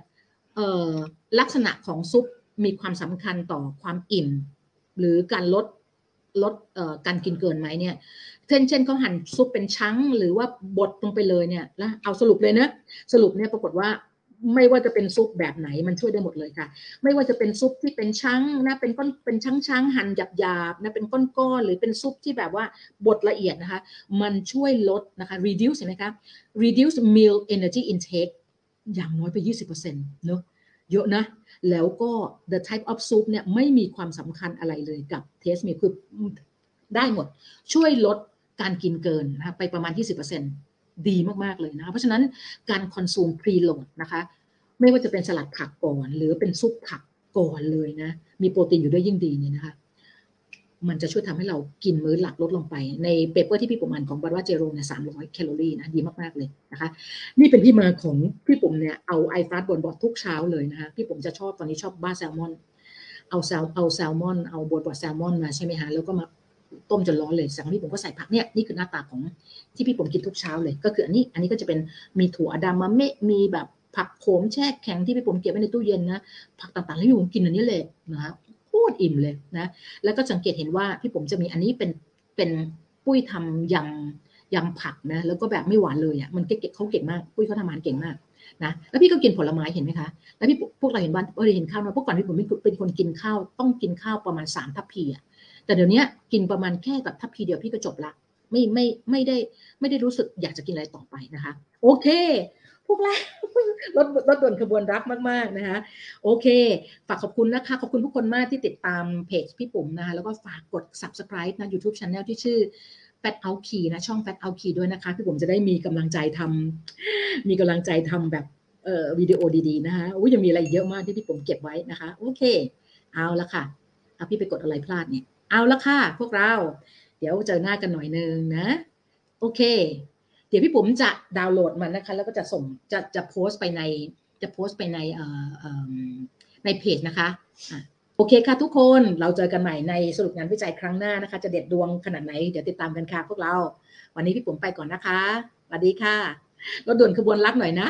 ลักษณะของซุปมีความสำคัญต่อความอิ่มหรือการลด ลดการกินเกินไหมเนี่ยเช่นเขาหั่นซุปเป็นชั้นหรือว่าบดลงไปเลยเนี่ยแล้วเอาสรุปเลยนะสรุปเนี่ยปรากฏว่าไม่ว่าจะเป็นซุปแบบไหนมันช่วยได้หมดเลยค่ะไม่ว่าจะเป็นซุปที่เป็นชั้นนะเป็นก้อนเป็นชั้นๆหั่นหยาบๆนะเป็นก้อนๆหรือเป็นซุปที่แบบว่าบดละเอียดนะคะมันช่วยลดนะคะ reduce นะคะ reduce meal energy intake อย่างน้อยไป 20% เนอะเยอะนะแล้วก็ the type of soup เนี่ยไม่มีความสำคัญอะไรเลยกับ taste meal คือได้หมดช่วยลดการกินเกินนะคะไปประมาณ 20% ดีมากๆเลยนะคะเพราะฉะนั้นการคอนซูมพรีโหลดนะคะไม่ว่าจะเป็นสลัดผักก่อนหรือเป็นซุปผักก่อนเลยนะมีโปรตีนอยู่ด้วยยิ่งดีเนี่ยนะคะมันจะช่วยทำให้เรากินมื้อหลักลดลงไปในเปเปอร์ที่พี่ปุ๋มอ่านของBarbara J. Rollsเนี่ย300แคลอรี่นะดีมากๆเลยนะคะนี่เป็นที่มาของพี่ปุ๋มเนี่ยเอาiFastบนบอดทุกเช้าเลยนะคะพี่ปุ๋มจะชอบตอนนี้ชอบบ้าแซลมอนเอาแซลมอนเอาบนบอดแซลมอนมาใช่ไหมฮะแล้วก็มาต้มจนร้อนเลยสั่งพี่ผมก็ใส่ผักเนี่ยนี่คือหน้าตาของที่พี่ผมกินทุกเช้าเลยก็คืออันนี้ก็จะเป็นมีถั่วดำมะเมะมีแบบผักโขมแช่แข็งที่พี่ผมเก็บไว้ในตู้เย็นนะผักต่างๆที่พี่ผมกินอันนี้เลยนะคะโคตรอิ่มเลยนะแล้วก็สังเกตเห็นว่าพี่ผมจะมีอันนี้เป็นปุ้ยทำยำผักนะแล้วก็แบบไม่หวานเลยอ่ะมันเก็บเขาเก่งมากปุ้ยเขาทำอาหารเก่งมากนะแล้วพี่ก็กินผลไม้เห็นไหมคะแล้วพี่พวกเราเห็นบ้านเราเห็นข้าวนะพวกก่อนพี่ผมเป็นคนกินข้าวต้องกินข้าวประมาณ3 ทัพพีอ่ะแต่เดี๋ยวนี้กินประมาณแค่แบบทัพพีเดียวพี่ก็จบละไม่ได้รู้สึกอยากจะกินอะไรต่อไปนะคะโอเคพวกเราลดด่วนขบวนรักมากๆนะคะโอเคฝากขอบคุณนะคะขอบคุณทุกคนมากที่ติดตามเพจพี่ปุ๋มนะคะแล้วก็ฝากกด subscribe นะ YouTube Channel ที่ชื่อ Fat Out Key นะช่อง Fat Out Key ด้วยนะคะพี่ปุ๋มจะได้มีกำลังใจทำแบบวิดีโอดีๆนะคะโอ้ยยังมีอะไรเยอะมากที่พี่ปุ๋มเก็บไว้นะคะโอเคเอาละค่ะเอาพี่ไปกดอะไรพลาดเนี่ยเอาละค่ะพวกเราเดี๋ยวเจอหน้ากันหน่อยนึงนะโอเคเดี๋ยวพี่ปุ๋มจะดาวน์โหลดมันนะคะแล้วก็จะส่งจะโพสต์ไปในในเพจนะคะโอเคค่ะทุกคนเราเจอกันใหม่ในสรุปงานวิจัยครั้งหน้านะคะจะเด็ดดวงขนาดไหนเดี๋ยวติดตามกันค่ะพวกเราวันนี้พี่ปุ๋มไปก่อนนะคะสวัสดีค่ะรถด่วนขบวนรักหน่อยนะ